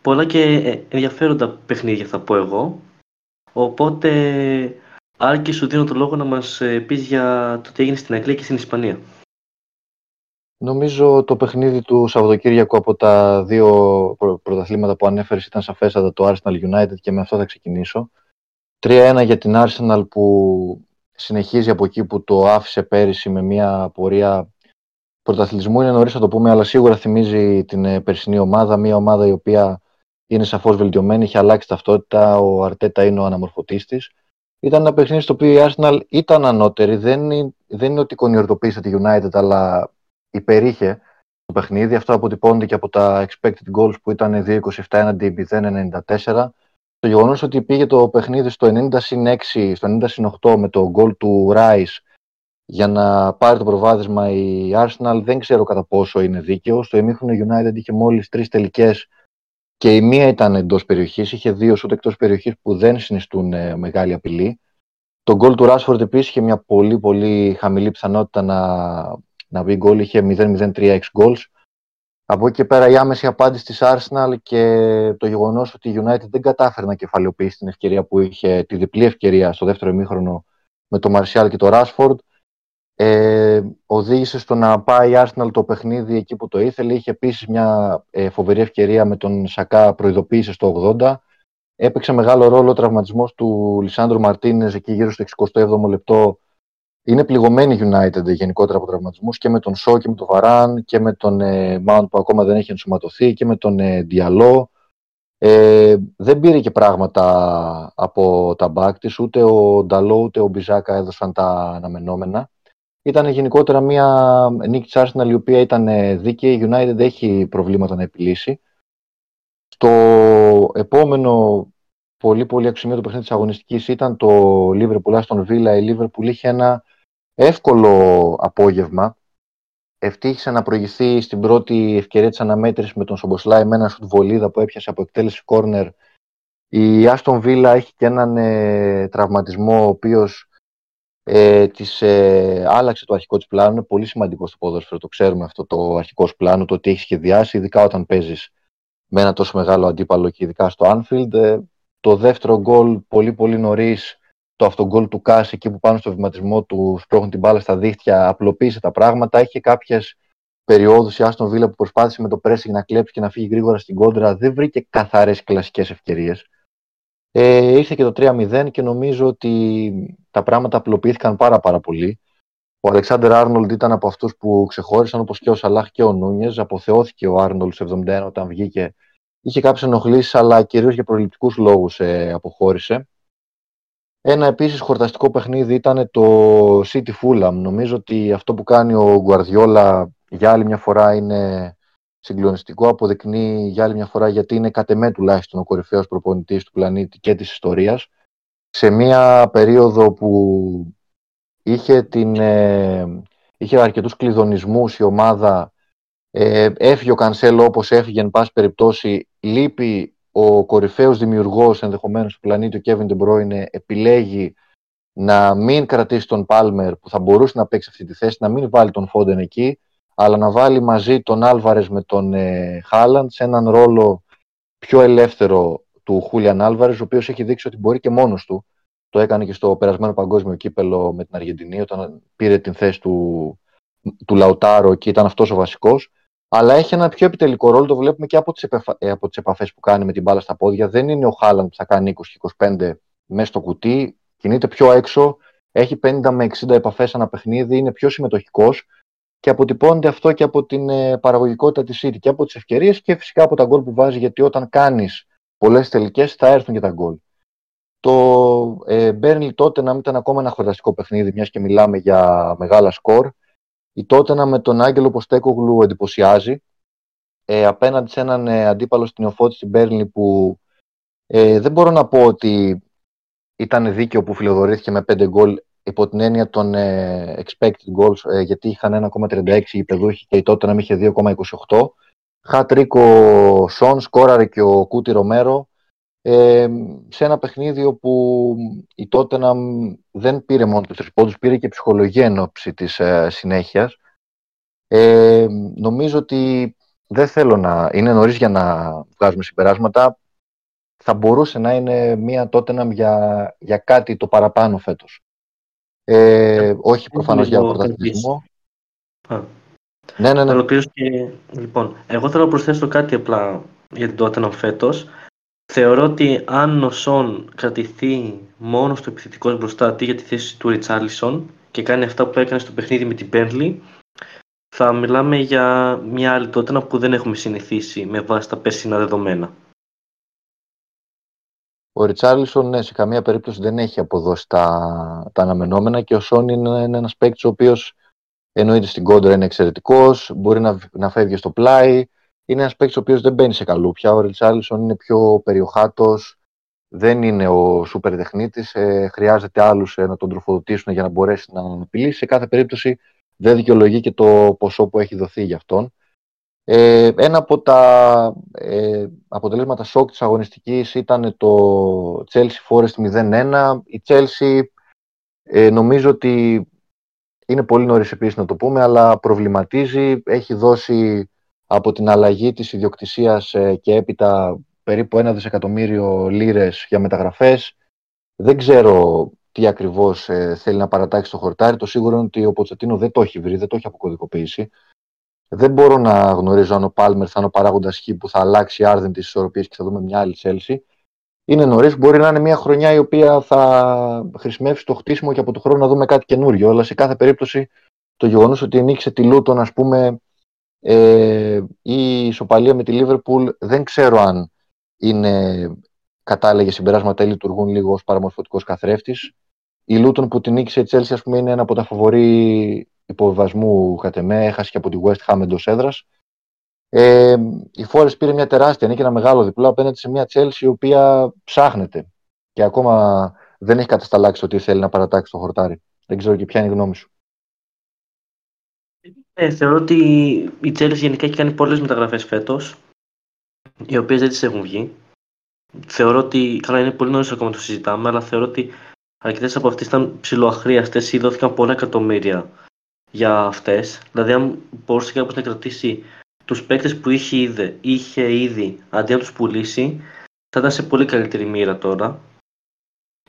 πολλά και ενδιαφέροντα παιχνίδια, θα πω εγώ. Οπότε, Άρκη, σου δίνω το λόγο να μας πεις για το τι έγινε στην Αγγλία και στην Ισπανία. Νομίζω το παιχνίδι του Σαββατοκύριακου από τα δύο πρωταθλήματα που ανέφερες ήταν σαφέστατα το Arsenal United και με αυτό θα ξεκινήσω. 3-1 για την Arsenal που συνεχίζει από εκεί που το άφησε πέρυσι με μια πορεία πρωταθλητισμού. Είναι νωρίς να το πούμε, αλλά σίγουρα θυμίζει την περσινή ομάδα. Μια ομάδα η οποία είναι σαφώς βελτιωμένη, είχε αλλάξει ταυτότητα. Ο Αρτέτα είναι ο αναμορφωτής της. Ήταν ένα παιχνίδι στο οποίο η Arsenal ήταν ανώτερη. Δεν είναι ότι κονιορτοποίησε τη United, αλλά υπερήχε το παιχνίδι. Αυτό αποτυπώνεται και από τα expected goals που ήταν 2.27 έναντι 0.94. Το γεγονός ότι πήγε το παιχνίδι στο 90-6, στο 90-8 με το γκολ του Rice για να πάρει το προβάδισμα η Arsenal, δεν ξέρω κατά πόσο είναι δίκαιο. Στο ημίχρονο United είχε μόλις 3 τελικές και η μία ήταν εντός περιοχής, είχε 2 σούτ εκτός περιοχής που δεν συνιστούν μεγάλη απειλή. Το γκολ του Ράσφορντ επίσης είχε μια πολύ πολύ χαμηλή πιθανότητα να βγει γκολ, είχε 0-0-3-6 goals. Από εκεί και πέρα η άμεση απάντηση της Arsenal και το γεγονός ότι η United δεν κατάφερε να κεφαλαιοποιήσει την ευκαιρία που είχε, τη διπλή ευκαιρία στο δεύτερο ημίχρονο με το Μαρσιάλ και το Rashford, οδήγησε στο να πάει η Arsenal το παιχνίδι εκεί που το ήθελε. Είχε επίσης μια φοβερή ευκαιρία με τον Σακά, προειδοποίησε στο 80. Έπαιξε μεγάλο ρόλο ο τραυματισμός του Λισάνδρου Μαρτίνες εκεί γύρω στο 67ο λεπτό. Είναι πληγωμένη United γενικότερα από τραυματισμούς και με τον Σο και με τον Βαράν και με τον Mount που ακόμα δεν έχει ενσωματωθεί και με τον Diallo. Δεν πήρε και πράγματα από τα μπακ της, ούτε ο Νταλό ούτε ο Μπιζάκα έδωσαν τα αναμενόμενα. Ήταν γενικότερα μια νίκη της Arsenal η οποία ήταν δίκαιη. Η United έχει προβλήματα να επιλύσει. Στο επόμενο πολύ πολύ αξιομοιότο το παιχνίδι της αγωνιστικής ήταν το Λίβερπουλ Aston Villa. Η Λίβερπουλ είχε ένα εύκολο απόγευμα. Ευτύχησε να προηγηθεί στην πρώτη ευκαιρία της αναμέτρησης με τον Σομποσλάι με ένα σουτ βολίδα που έπιασε από εκτέλεση κόρνερ. Η Aston Villa έχει και έναν τραυματισμό ο οποίος της άλλαξε το αρχικό της πλάνο. Είναι πολύ σημαντικό στο ποδόσφαιρο, το ξέρουμε αυτό το αρχικό σου πλάνο, το τι έχει σχεδιάσει, ειδικά όταν παίζεις με ένα τόσο μεγάλο αντίπαλο και ειδικά στο Anfield. Το δεύτερο γκολ πολύ πολύ νωρίς, το αυτογκολ του Κάς, εκεί που πάνω στο βηματισμό του σπρώχνουν την μπάλα στα δίχτυα, απλοποίησε τα πράγματα. Είχε κάποιες περιόδους η Aston Villa που προσπάθησε με το pressing να κλέψει και να φύγει γρήγορα στην κόντρα. Δεν βρήκε καθαρές κλασικές ευκαιρίες. Ήρθε και το 3-0 και νομίζω ότι τα πράγματα απλοποιήθηκαν πάρα πολύ. Ο Αλεξάντερ Άρνολντ ήταν από αυτούς που ξεχώρισαν, όπως και ο Σαλάχ και ο Νούνιες. Αποθεώθηκε ο Άρνολντ στο 71 όταν βγήκε. Είχε κάποιες ενοχλήσεις, αλλά κυρίως για προληπτικούς λόγους αποχώρησε. Ένα επίσης χορταστικό παιχνίδι ήταν το City Fulham. Νομίζω ότι αυτό που κάνει ο Γκουαρδιόλα για άλλη μια φορά είναι συγκλονιστικό. Αποδεικνύει για άλλη μια φορά γιατί είναι κατ' εμέ τουλάχιστον ο κορυφαίος προπονητής του πλανήτη και της ιστορίας. Σε μια περίοδο που είχε αρκετούς κλειδονισμούς η ομάδα. Έφυγε ο Κανσέλο όπως έφυγε, εν πάση περιπτώσει. Λείπει ο κορυφαίος δημιουργός ενδεχομένως του πλανήτη, ο Κέβιν Ντε Μπρόινε. Επιλέγει να μην κρατήσει τον Πάλμερ που θα μπορούσε να παίξει αυτή τη θέση, να μην βάλει τον Φόντεν εκεί. αλλά να βάλει μαζί τον Άλβαρες με τον Χάλαντ σε έναν ρόλο πιο ελεύθερο του Χούλιαν Άλβαρες, ο οποίος έχει δείξει ότι μπορεί και μόνος του. Το έκανε και στο περασμένο παγκόσμιο κύπελο με την Αργεντινή, όταν πήρε την θέση του Λαουτάρο και ήταν αυτός ο βασικός. Αλλά έχει ένα πιο επιτελικό ρόλο, το βλέπουμε και από τις επαφές που κάνει με την μπάλα στα πόδια. Δεν είναι ο Χάλαντ που θα κάνει 20-25 μέσα στο κουτί, κινείται πιο έξω, έχει 50 με 60 επαφές ανά παιχνίδι, είναι πιο συμμετοχικός και αποτυπώνεται αυτό και από την παραγωγικότητα της City και από τις ευκαιρίες και φυσικά από τα γκολ που βάζει, γιατί όταν κάνεις πολλές τελικές θα έρθουν και τα γκολ. Το Μπέρνλι τότε να μην ήταν ακόμα ένα χορταστικό παιχνίδι, μιας και μιλάμε για μεγάλα σκορ. Η Τότενα με τον Άγγελο Ποστέκογλου εντυπωσιάζει απέναντι σε έναν αντίπαλο στην Νεοφώτη στην Μπέρνλι που δεν μπορώ να πω ότι ήταν δίκαιο που φιλοδορήθηκε με 5 γκολ υπό την έννοια των expected goals, γιατί είχαν 1,36 οι παιδούχοι και η Τότενα είχε 2,28. Χατρίκο Σον, σκόραρε και ο Κούτι Ρομέρο σε ένα παιχνίδι όπου η Τότεναμ δεν πήρε μόνο τους 3 πόντους, πήρε και ψυχολογία εν ώψη της συνέχειας. Νομίζω ότι δεν θέλω να... είναι νωρίς για να βγάζουμε συμπεράσματα. Θα μπορούσε να είναι μια Τότεναμ για κάτι το παραπάνω φέτος. Όχι προφανώς για πρωταθλητισμό. Ναι. Ολοκλήρωση και... Λοιπόν, εγώ θέλω να προσθέσω κάτι απλά για την Τότεναμ φέτος. Θεωρώ ότι αν ο Σον κρατηθεί μόνος του επιθετικός μπροστά αντί για τη θέση του Ριτσάρλισον και κάνει αυτά που έκανε στο παιχνίδι με την Μπέρνλι, θα μιλάμε για μια άλλη Τότεναμ που δεν έχουμε συνηθίσει με βάση τα πέσινα δεδομένα. Ο Ριτσάρλισον, ναι, σε καμία περίπτωση δεν έχει αποδώσει τα αναμενόμενα και ο Σον είναι ένας παίκτης ο οποίος εννοείται στην κόντρα είναι εξαιρετικός, μπορεί να φεύγει στο πλάι. Είναι ένας παίκτης ο οποίος δεν μπαίνει σε καλούπια. Ο Ριτσάρλισον είναι πιο περιοχάτος, δεν είναι ο σούπερ τεχνίτης. Χρειάζεται άλλους να τον τροφοδοτήσουν για να μπορέσει να απειλήσει. Σε κάθε περίπτωση δεν δικαιολογεί και το ποσό που έχει δοθεί για αυτόν. Ένα από τα αποτελέσματα σοκ της αγωνιστικής ήταν το Chelsea Forest 0-1. Η Chelsea νομίζω ότι είναι πολύ νωρίς επίσης να το πούμε, αλλά προβληματίζει, έχει δώσει... από την αλλαγή της ιδιοκτησίας και έπειτα περίπου 1 δισεκατομμύριο λίρες για μεταγραφές. Δεν ξέρω τι ακριβώς θέλει να παρατάξει το χορτάρι. Το σίγουρο είναι ότι ο Ποτσετίνο δεν το έχει βρει, δεν το έχει αποκωδικοποιήσει. Δεν μπορώ να γνωρίζω αν ο Πάλμερ θα είναι ο παράγοντας χ που θα αλλάξει άρδιν τις ισορροπίες και θα δούμε μια άλλη Τσέλσι. Είναι νωρίς, μπορεί να είναι μια χρονιά η οποία θα χρησιμεύσει το χτίσιμο και από τον χρόνο να δούμε κάτι καινούριο. Αλλά σε κάθε περίπτωση το γεγονός ότι νίκησε τη Λούτον, ας πούμε. Η ισοπαλία με τη Λίβερπουλ δεν ξέρω αν είναι κατάλληλα συμπεράσματα ή λειτουργούν λίγο ως παραμορφωτικός καθρέφτης. Η Λούτον που την νίκησε η Chelsea, ας πούμε, είναι ένα από τα φαβορί υποβιβασμού κατ' εμέ, έχασε και από τη West Ham εντός έδρας. Η Forest πήρε μια τεράστια νίκη, ένα μεγάλο διπλό απέναντι σε μια Chelsea η οποία ψάχνεται και ακόμα δεν έχει κατασταλάξει το ότι θέλει να παρατάξει το χορτάρι. Δεν ξέρω και ποια είναι η γνώμη σου. Θεωρώ ότι η Chelsea γενικά έχει κάνει πολλές μεταγραφές φέτος, οι οποίες δεν τις έχουν βγει. Θεωρώ ότι, καλά είναι πολύ νωρίς ακόμα το συζητάμε, αλλά θεωρώ ότι αρκετές από αυτές ήταν ψιλοαχρίαστες ή δόθηκαν πολλά εκατομμύρια για αυτές. Δηλαδή, αν μπορούσε κάποιος να κρατήσει τους παίκτες που είχε ήδη αντί να τους πουλήσει, θα ήταν σε πολύ καλύτερη μοίρα τώρα.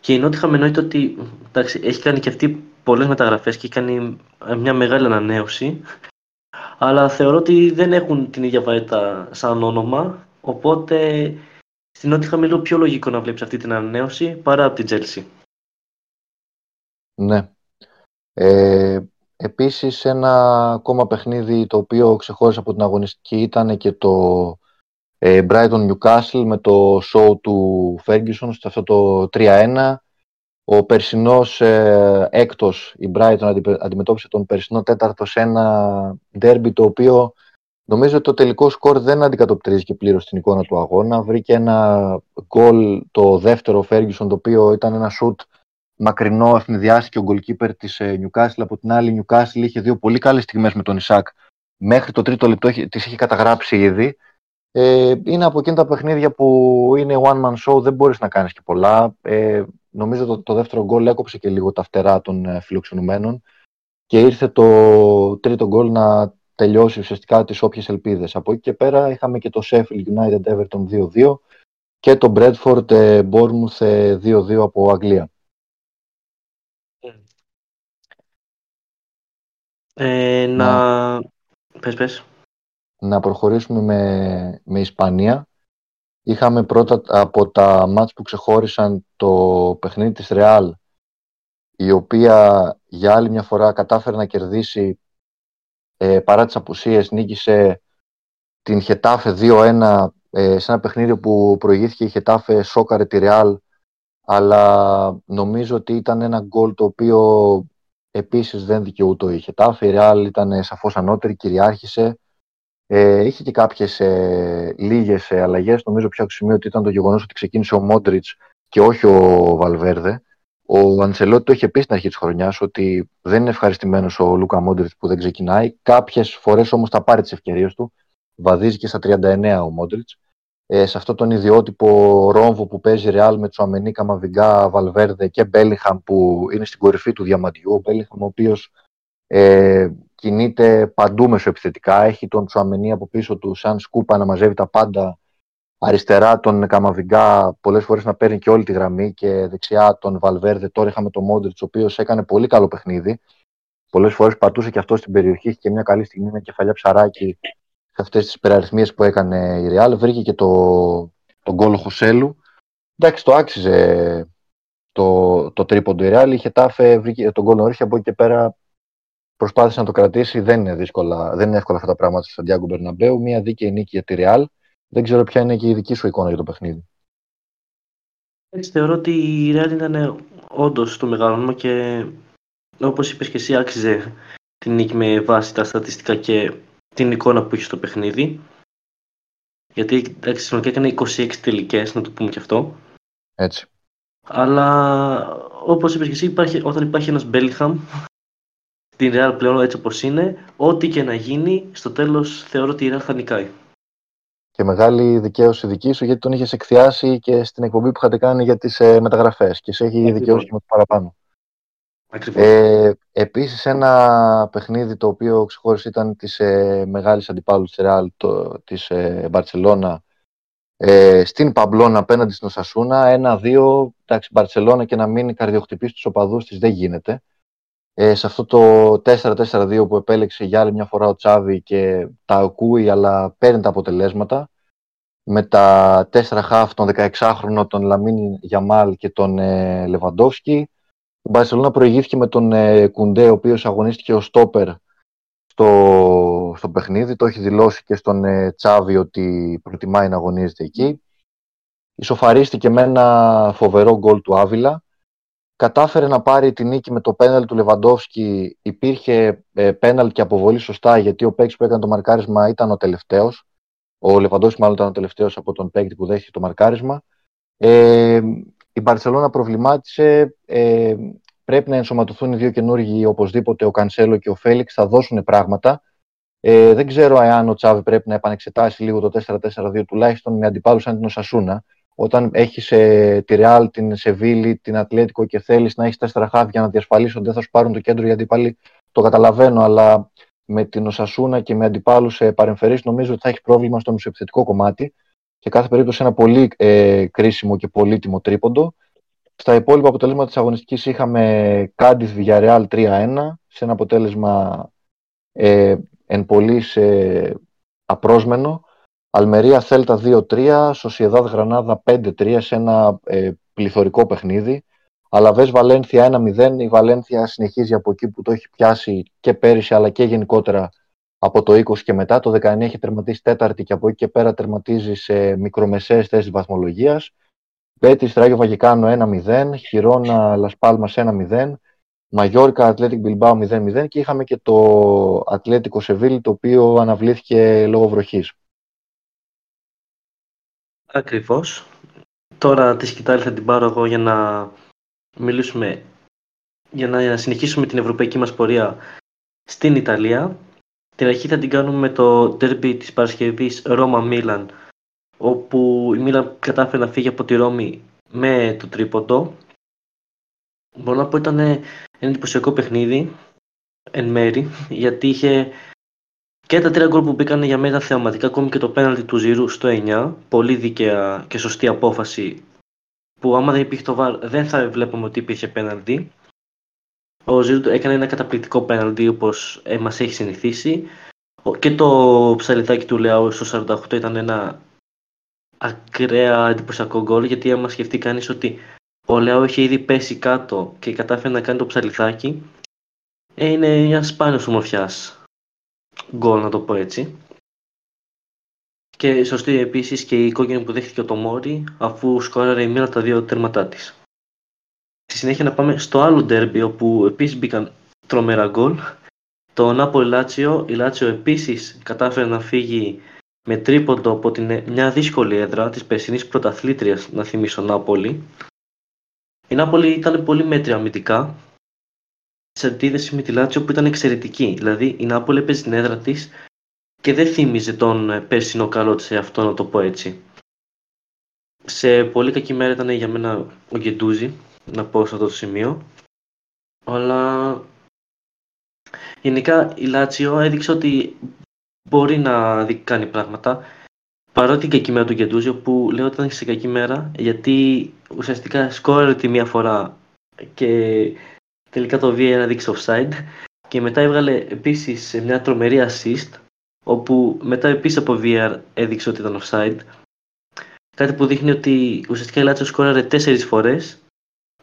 Και η Νότιχαμ εννοείται ότι εντάξει, έχει κάνει και αυτή πολλές μεταγραφές και έχει κάνει μια μεγάλη ανανέωση, αλλά θεωρώ ότι δεν έχουν την ίδια βαρύτητα σαν όνομα, οπότε στην Νότιχαμ είναι πιο λογικό να βλέπεις αυτή την ανανέωση παρά από την Chelsea. Ναι. Επίσης ένα ακόμα παιχνίδι το οποίο ξεχώρισε από την αγωνιστική ήταν και το Brighton Newcastle με το show του Ferguson σε αυτό το 3-1. Ο περσινός έκτος, η Brighton αντιμετώπισε τον περσινό τέταρτο σε ένα ντέρμπι το οποίο νομίζω ότι το τελικό σκορ δεν αντικατοπτρίζει και πλήρως την εικόνα του αγώνα. Βρήκε ένα γκολ το δεύτερο Ferguson, το οποίο ήταν ένα σουτ μακρινό, ευνηδιάστηκε ο γκολκίπερ της Newcastle. Από την άλλη, η Newcastle είχε δύο πολύ καλές στιγμές με τον Ισακ. Μέχρι το τρίτο λεπτό τις είχε καταγράψει ήδη. Είναι από εκείνα τα παιχνίδια που είναι one man show, δεν μπορείς να κάνεις και πολλά. Νομίζω το δεύτερο γκολ έκοψε και λίγο τα φτερά των φιλοξενουμένων και ήρθε το τρίτο γκολ να τελειώσει ουσιαστικά τις όποιες ελπίδες. Από εκεί και πέρα είχαμε και το Sheffield United Everton 2-2 και το Bradford Bournemouth 2-2 από Αγγλία. Να προχωρήσουμε με Ισπανία. Είχαμε πρώτα από τα μάτς που ξεχώρισαν το παιχνίδι της Real, η οποία για άλλη μια φορά κατάφερε να κερδίσει παρά τις απουσίες. Νίκησε την Χετάφε 2-1 σε ένα παιχνίδι που προηγήθηκε η Χετάφε, σόκαρε τη Real, αλλά νομίζω ότι ήταν ένα γκολ το οποίο επίσης δεν δικαιούτο η Χετάφε. Η Real ήταν σαφώς ανώτερη, κυριάρχησε. Είχε και κάποιες λίγες αλλαγές. Νομίζω πιο αξιοσημείωτο ήταν το γεγονός ότι ξεκίνησε ο Μόντριτς και όχι ο Βαλβέρδε. Ο Αντσελότη το είχε πει στην αρχή της χρονιάς ότι δεν είναι ευχαριστημένος ο Λούκα Μόντριτς που δεν ξεκινάει. Κάποιες φορές όμως θα πάρει τις ευκαιρίες του. Βαδίζει και στα 39 ο Μόντριτς. Σε αυτό τον ιδιότυπο ρόμβο που παίζει Ρεάλ με Τσουαμενί, Καμαβιγκά, Βαλβέρδε και Μπέλιχαμ που είναι στην κορυφή του διαμαντιού. Ο Μπέλιχαμ ο οποίος κινείται παντού μεσοεπιθετικά. Έχει τον Τσουαμενί από πίσω του σαν σκούπα να μαζεύει τα πάντα. Αριστερά τον Καμαβιγκά πολλές φορές να παίρνει και όλη τη γραμμή και δεξιά τον Βαλβέρδε. Τώρα είχαμε τον Μόντριτς ο οποίος έκανε πολύ καλό παιχνίδι. Πολλές φορές πατούσε και αυτό στην περιοχή. Είχε και μια καλή στιγμή με κεφαλιά ψαράκι σε αυτές τις υπεραριθμίες που έκανε η Ρεάλ. Βρήκε και τον γκολ Χουσέλου. Εντάξει, το άξιζε το τρίποντο η Ρεάλ. Η Χετάφε βρήκε τον γκολ νωρίς, από εκεί και πέρα προσπάθησε να το κρατήσει. Δεν είναι εύκολα αυτά τα πράγματα στο Σαντιάγκο Μπερναμπέου. Μια δίκαιη νίκη για τη Ρεάλ. Δεν ξέρω ποια είναι και η δική σου εικόνα για το παιχνίδι. Έτσι, θεωρώ ότι η Real ήταν όντως το μεγάλο όνομα και όπως είπες και εσύ, άξιζε την νίκη με βάση τα στατιστικά και την εικόνα που είχε στο παιχνίδι. Γιατί συνολικά έκανε 26 τελικές, να το πούμε και αυτό. Έτσι. Αλλά όπως είπες και εσύ, όταν υπάρχει ένας Bellingham, την Real πλέον έτσι όπως είναι, ό,τι και να γίνει, στο τέλος θεωρώ ότι η Real θα νικάει. Και μεγάλη δικαίωση δική σου, γιατί τον είχες εκθιάσει και στην εκπομπή που είχατε κάνει για τις μεταγραφές και σε έχει δικαιώσει και με το παραπάνω. Επίσης ένα παιχνίδι το οποίο ξεχώρισε ήταν της μεγάλης αντιπάλου της Ρεάλ, της Μπαρτσελώνα, στην Παμπλώνα απέναντι στην Οσασούνα. 1-2, εντάξει, Μπαρτσελώνα και να μείνει καρδιοχτυπή στους οπαδούς της δεν γίνεται. Σε αυτό το 4-4-2 που επέλεξε για άλλη μια φορά ο Τσάβη και τα ακούει, αλλά παίρνει τα αποτελέσματα με τα 4 χαφ, τον 16χρονο, τον Λαμίνι Γιαμάλ και τον Λεβαντόφσκι. Η Μπαρσελόνα προηγήθηκε με τον Κουντέ, ο οποίος αγωνίστηκε ως στόπερ στο παιχνίδι. Το έχει δηλώσει και στον Τσάβη ότι προτιμάει να αγωνίζεται εκεί. Ισοφαρίστηκε με ένα φοβερό γκολ του Άβιλα. Κατάφερε να πάρει τη νίκη με το πέναλ του Λεβαντόφσκι. Υπήρχε πέναλ και αποβολή σωστά, γιατί ο παίκτης που έκανε το μαρκάρισμα ήταν ο τελευταίος. Ο Λεβαντόφσκι μάλλον ήταν ο τελευταίος από τον παίκτη που δέχτηκε το μαρκάρισμα. Η Μπαρσελόνα προβλημάτισε. Πρέπει να ενσωματωθούν οι δύο καινούργοι οπωσδήποτε, ο Κανσέλο και ο Φέλιξ. Θα δώσουν πράγματα. Δεν ξέρω αν ο Τσάβη πρέπει να επανεξετάσει λίγο το 4-4-2, τουλάχιστον με αντιπάλους σαν την Οσασούνα. Όταν έχεις τη Ρεάλ, την Σεβίλη, την Ατλέτικο και θέλεις να έχεις 4 χαφ για να διασφαλίσουν ότι δεν θα σου πάρουν το κέντρο οι αντίπαλοι, το καταλαβαίνω. Αλλά με την Οσασούνα και με αντιπάλους παρεμφερείς, νομίζω ότι θα έχεις πρόβλημα στο μισοεπιθετικό κομμάτι. Και κάθε περίπτωση ένα πολύ κρίσιμο και πολύτιμο τρίποντο. Στα υπόλοιπα αποτελέσματα της αγωνιστικής είχαμε Κάντιθ Βιγιαρεάλ 3-1, σε ένα αποτέλεσμα εν πολλοίς απρόσμενο. Αλμερία Θέλτα 2-3, Σοσιεδάδ Γρανάδα 5-3 σε ένα πληθωρικό παιχνίδι. Αλαβές Βαλένθια 1-0. Η Βαλένθια συνεχίζει από εκεί που το έχει πιάσει και πέρυσι, αλλά και γενικότερα από το 20 και μετά. Το 19 έχει τερματίσει τέταρτη και από εκεί και πέρα τερματίζει σε μικρομεσαίες θέσεις βαθμολογίας. Μπέτις Ράγιο Βαγικάνο 1-0. Χιρόνα Λασπάλμας 1-0. Μαγιόρκα Ατλέτικ Μπιλμπάου 0-0. Και είχαμε και το Ατλέτικο Σεβίλη, το οποίο αναβλήθηκε λόγω βροχής. Ακριβώς. Τώρα τη σκητάλη θα την πάρω εγώ για να μιλήσουμε, για να συνεχίσουμε την ευρωπαϊκή μας πορεία στην Ιταλία. Την αρχή θα την κάνουμε με το ντέρμπι της Παρασκευής Ρώμα-Μίλαν, όπου η Μίλαν κατάφερε να φύγει από τη Ρώμη με το τρίποντο. Μπορώ να πω ήταν ένα εντυπωσιακό παιχνίδι εν μέρη, γιατί είχε Και τα τρία γκολ που μπήκαν για μένα θεαματικά, ακόμη και το πέναλτι του Ζηρού στο 9, πολύ δίκαια και σωστή απόφαση που άμα δεν υπήρχε το VAR δεν θα βλέπαμε ότι υπήρχε πέναλτι. Ο Ζηρού έκανε ένα καταπληκτικό πέναλτι όπως μας έχει συνηθίσει. Και το ψαλιδάκι του Λεάου στο 48 ήταν ένα ακραία εντυπωσιακό γκολ, γιατί άμα σκεφτεί κανείς ότι ο Λεάου είχε ήδη πέσει κάτω και κατάφερε να κάνει το ψαλιδάκι, είναι μια σπάνιος ομορφιάς γκολ, να το πω έτσι. Και σωστή επίσης και η κόκκινη που δέχτηκε το Μόρι, αφού σκόραρε η μία τα δύο τέρματά της. Στη συνέχεια να πάμε στο άλλο ντέρμπι, όπου επίσης μπήκαν τρομερά γκολ. Το Νάπολη Λάτσιο, η Λάτσιο επίσης κατάφερε να φύγει με τρίποντο από μια δύσκολη έδρα της περσινής πρωταθλήτριας, να θυμίσω, Νάπολη. Η Νάπολη ήταν πολύ μέτρια αμυντικά, σε αντίθεση με τη Λάτσιο που ήταν εξαιρετική. Δηλαδή η Νάπολη έπαιζε την έδρα της και δεν θύμιζε τον περσινό καλό της εαυτό, να το πω έτσι. Σε πολύ κακή μέρα ήταν για μένα ο Γκεντούζι, να πω σε αυτό το σημείο. Αλλά γενικά η Λάτσιο έδειξε ότι μπορεί να κάνει πράγματα, παρότι την κακή μέρα του Γκεντούζι, που λέω ότι ήταν σε κακή μέρα, γιατί ουσιαστικά σκόραρε τη μία φορά και τελικά το VAR έδειξε offside, και μετά έβγαλε επίσης μια τρομερή assist, όπου μετά επίσης από VAR έδειξε ότι ήταν offside. Κάτι που δείχνει ότι ουσιαστικά η Λάτσιο σκόραρε 4 φορές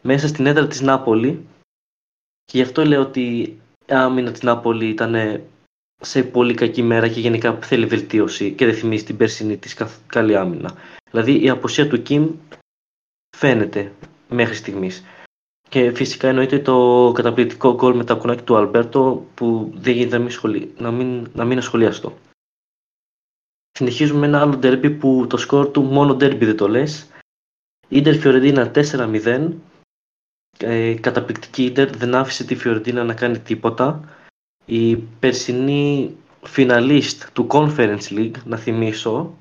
μέσα στην έδρα της Νάπολη, και γι' αυτό λέω ότι η άμυνα της Νάπολη ήταν σε πολύ κακή μέρα και γενικά θέλει βελτίωση και δεν θυμίζει την περσινή της καλή άμυνα. Δηλαδή η απουσία του Κιμ φαίνεται μέχρι στιγμής. Και φυσικά εννοείται το καταπληκτικό γκολ με τα κουνάκι του Αλμπέρτο, που δεν γίνεται να μην ασχολιαστώ. Συνεχίζουμε με ένα άλλο ντέρμπι που το σκορ του μόνο ντέρμπι δεν το λες. Ίντερ Φιωρεντίνα 4-0. Καταπληκτική Ίντερ, δεν άφησε τη Φιωρεντίνα να κάνει τίποτα. Η περσινή φιναλίστ του Conference League, να θυμίσω,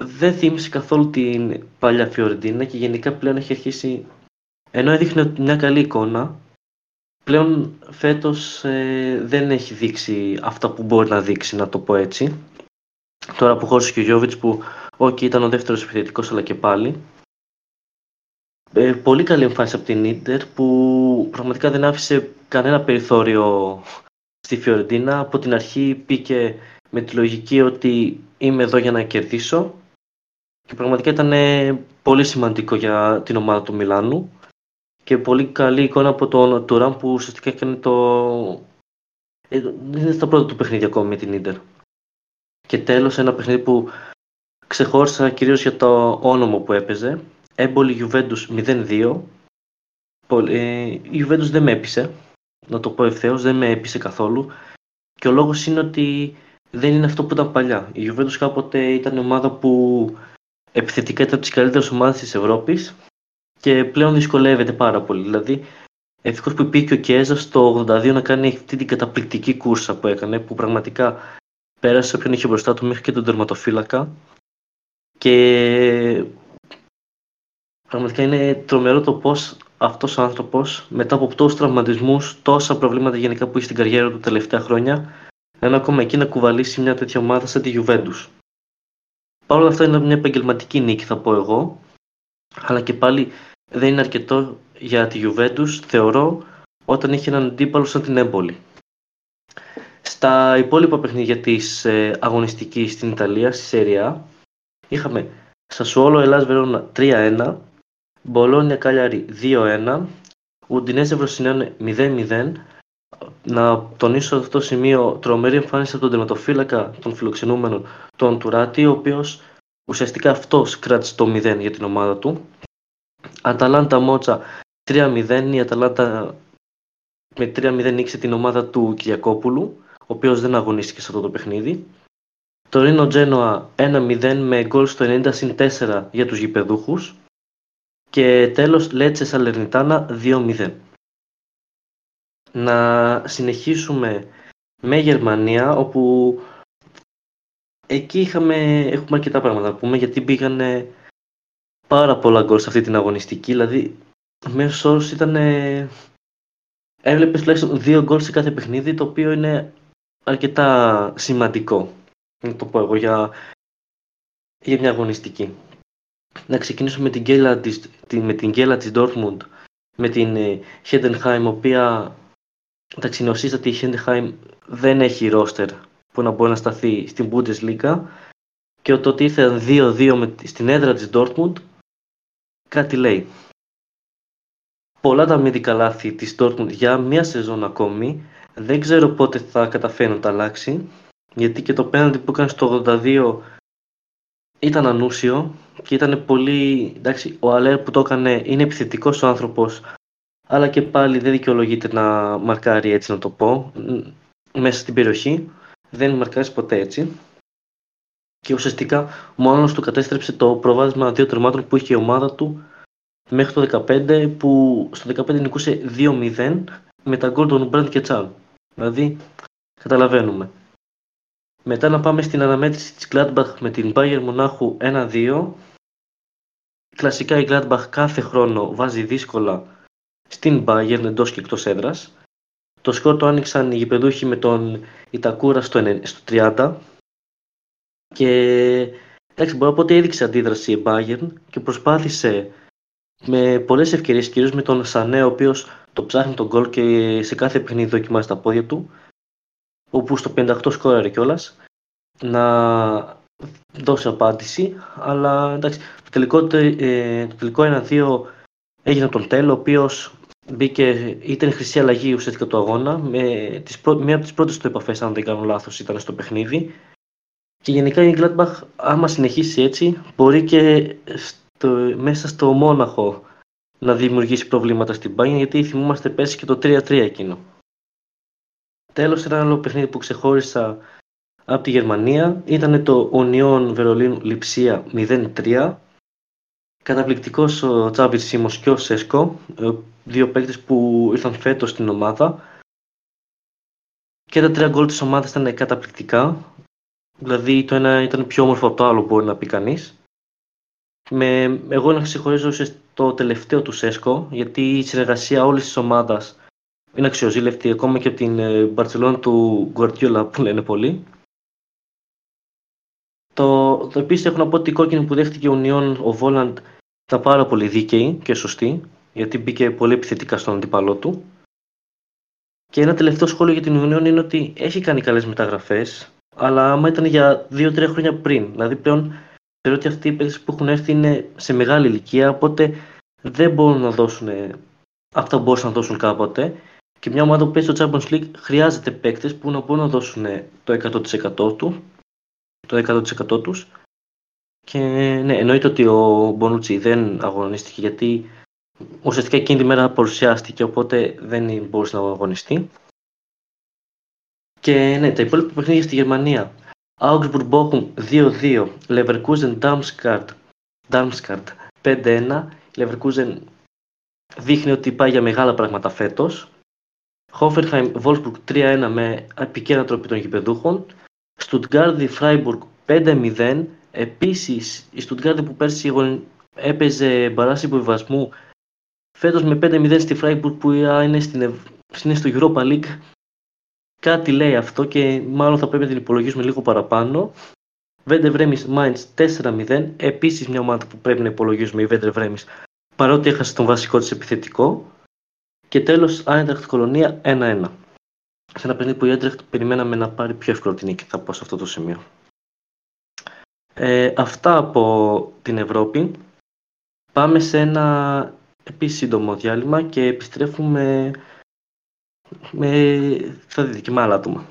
δεν θύμισε καθόλου την παλιά Φιωρεντίνα, και γενικά πλέον έχει αρχίσει, ενώ έδειχνε μια καλή εικόνα, πλέον φέτος δεν έχει δείξει αυτά που μπορεί να δείξει, να το πω έτσι. Τώρα που χώρισε και ο Γιόβιτς, που ήταν ο δεύτερος επιθετικός, αλλά και πάλι πολύ καλή εμφάνιση από την Ίντερ, που πραγματικά δεν άφησε κανένα περιθώριο στη Φιωρεντίνα. Από την αρχή πήκε με τη λογική ότι είμαι εδώ για να κερδίσω, και πραγματικά ήταν πολύ σημαντικό για την ομάδα του Μιλάνου, και πολύ καλή εικόνα από τον Τουράν, που ουσιαστικά έκανε είναι στα πρώτα του παιχνίδι ακόμη με την Ίντερ. Και τέλος, ένα παιχνίδι που ξεχώρισα κυρίως για το όνομα που έπαιζε. Έμπολη Γιουβέντους 0-2. Η Γιουβέντους δεν με έπεισε, να το πω ευθέως, δεν με έπεισε καθόλου. Και ο λόγος είναι ότι δεν είναι αυτό που ήταν παλιά. Η Γιουβέντους κάποτε ήταν ομάδα που επιθετικά ήταν από τις καλύτερες ομάδες της Ευρώπης, και πλέον δυσκολεύεται πάρα πολύ. Δηλαδή, ευτυχώς που υπήρχε ο Κιέζα στο 82 να κάνει αυτή την καταπληκτική κούρσα που έκανε, που πραγματικά πέρασε όποιον είχε μπροστά του μέχρι και τον τερματοφύλακα. Και πραγματικά είναι τρομερό το πώς αυτός ο άνθρωπος, μετά από τόσους τραυματισμούς, τόσα προβλήματα γενικά που είχε στην καριέρα του τελευταία χρόνια, να είναι ακόμα εκεί να κουβαλήσει μια τέτοια ομάδα σαν τη Juventus. Παρ' όλα αυτά, είναι μια επαγγελματική νίκη, θα πω εγώ, αλλά και πάλι δεν είναι αρκετό για τη Juventus, θεωρώ, όταν είχε έναν αντίπαλο σαν την Έμπολη. Στα υπόλοιπα παιχνίδια της αγωνιστικής στην Ιταλία, στη Serie A, είχαμε Σασουόλο Ελλάς Βερόνα 3-1, Μπολόνια Κάλιαρι 2-1, Ουντινέζε Βροσινιόνε 0-0. Να τονίσω σε αυτό το σημείο τρομερή εμφάνιση από τον τερματοφύλακα των φιλοξενούμενων, τον Τουράτη, ο οποίος ουσιαστικά αυτός κράτησε το 0 για την ομάδα του. Αταλάντα Μότσα 3-0, η Αταλάντα με 3-0 νίξε την ομάδα του Κυριακόπουλου, ο οποίος δεν αγωνίστηκε σε αυτό το παιχνίδι. Το Ρίνο Τζένοα 1-0 με γκολ στο 90-4 για τους γηπεδούχους. Και τέλος, Λέτσε Σαλερνιτάνα 2-0. Να συνεχίσουμε με Γερμανία, όπου εκεί έχουμε αρκετά πράγματα να πούμε, γιατί μπήκαν πάρα πολλά γκολ σε αυτή την αγωνιστική. Δηλαδή μέσος όρος ήταν έβλεπες τουλάχιστον 2 γκολ σε κάθε παιχνίδι, το οποίο είναι αρκετά σημαντικό, να το πω εγώ, για μια αγωνιστική. Να ξεκινήσουμε με την γκέλα της Ντόρτμουντ, με την Χέντενχάιμ, η οποία θα ξενοσίσει ότι η Χέντενχάιμ δεν έχει ρόστερ που να μπορεί να σταθεί στην Bundesliga, και το ότι ήρθαν 2-2 στην έδρα της Ντόρτμουντ κάτι λέει. Πολλά τα αμυντικά λάθη της Ντόρτμουντ για μια σεζόν ακόμη. Δεν ξέρω πότε θα καταφέρει να τα αλλάξει, γιατί και το πέναντι που έκανε στο 82 ήταν ανούσιο και ήταν πολύ... Εντάξει, ο Αλέρ που το έκανε είναι επιθετικός ο άνθρωπος, αλλά και πάλι δεν δικαιολογείται να μαρκάρει έτσι, να το πω, μέσα στην περιοχή. Δεν μαρκάρει ποτέ έτσι. Και ουσιαστικά μόνος του κατέστρεψε το προβάδισμα 2 τερμάτων που είχε η ομάδα του μέχρι το 15, που στο 15 νικούσε 2-0 με τα γκολ των Μπραντ και Τσάλ. Δηλαδή, καταλαβαίνουμε. Μετά να πάμε στην αναμέτρηση της Gladbach με την Bayern Μονάχου 1-2. Κλασικά η Gladbach κάθε χρόνο βάζει δύσκολα στην Bayern εντός και εκτός έδρας. Το σκορ το άνοιξαν οι γηπεδούχοι με τον Ιτακούρα στο 30. Και εντάξει, μπορώ να πω ότι έδειξε αντίδραση η Bayern και προσπάθησε με πολλές ευκαιρίες, κυρίως με τον Σανέ, ο οποίος το ψάχνει τον γκολ και σε κάθε παιχνίδι δοκιμάζει τα πόδια του, όπου στο 58 σκόραρε κιόλας, να δώσει απάντηση. Αλλά εντάξει, το τελικό 1-2 έγινε από τον Τέλο, ο οποίος ήταν χρυσή αλλαγή ουσιαστικά του αγώνα. Μία από τις πρώτες του επαφές, αν δεν κάνω λάθος, ήταν στο παιχνίδι. Και γενικά η Gladbach, άμα συνεχίσει έτσι, μπορεί και μέσα στο Μόναχο να δημιουργήσει προβλήματα στην Bayern, γιατί θυμούμαστε πέρσι και το 3-3 εκείνο. Τέλος, ένα άλλο παιχνίδι που ξεχώρισα από τη Γερμανία ήταν το Union Βερολίνου Λιψία 0-3. Καταπληκτικός ο Τσάβι Σίμος και ο Σέσκο, 2 παίκτες που ήρθαν φέτος στην ομάδα. Και τα 3 γκολ της ομάδας ήταν καταπληκτικά. Δηλαδή το ένα ήταν πιο όμορφο από το άλλο, μπορεί να πει κανείς. Εγώ να ξεχωρίζω στο τελευταίο του Σέσκο, γιατί η συνεργασία όλης της ομάδας είναι αξιοζήλευτη, ακόμα και από την Μπαρτσελόνα του Γκουαρτιόλα που λένε πολλοί. Επίσης έχω να πω ότι η κόκκινη που δέχτηκε ο Βόλαντ ήταν πάρα πολύ δίκαιη και σωστή, γιατί μπήκε πολύ επιθετικά στον αντίπαλό του. Και ένα τελευταίο σχόλιο για την Union είναι ότι έχει κάνει καλές μεταγραφές, αλλά άμα ήταν για 2-3 χρόνια πριν, δηλαδή πλέον θεωρώ ότι αυτοί οι παίκτες που έχουν έρθει είναι σε μεγάλη ηλικία, οπότε δεν μπορούν να δώσουν αυτά που μπορούσαν να δώσουν κάποτε. Και μια ομάδα που παίζει στο Champions League χρειάζεται παίκτες που να μπορούν να δώσουν το 100% τους. Και ναι, εννοείται ότι ο Μπονούτσι δεν αγωνίστηκε, γιατί ουσιαστικά εκείνη τη μέρα παρουσιάστηκε, οπότε δεν μπορούσε να αγωνιστεί. Και ναι, τα υπόλοιπα παιχνίδια στη Γερμανία: Augsburg-Bochum 2-2, Leverkusen-Darmstadt 5-1. Η Leverkusen δείχνει ότι πάει για μεγάλα πράγματα φέτος. Hoffenheim-Wolfsburg 3-1 με επική ανατροπή των γηπεδούχων. Stuttgart-Freiburg 5-0. Επίσης, η Stuttgart που πέρσι έπαιζε μπαράση υποβιβασμού, φέτος με 5-0 στη Freiburg που είναι στο Europa League. Κάτι λέει αυτό και μάλλον θα πρέπει να την υπολογίσουμε λίγο παραπάνω. Βέντε Βρέμις Μάιντς 4-0. Επίσης μια ομάδα που πρέπει να υπολογίζουμε, η Βέντε Βρέμις, παρότι έχασε τον βασικό της επιθετικό. Και τέλος, Άιντραχτ Κολονία 1-1. Σε ένα παιχνίδι που η Άιντραχτ περιμέναμε να πάρει πιο εύκολο την νίκη, θα πω σε αυτό το σημείο. Αυτά από την Ευρώπη. Πάμε σε ένα επίσης σύντομο διάλειμμα και επιστρέφουμε... θα δείτε και με άλλα άτομα.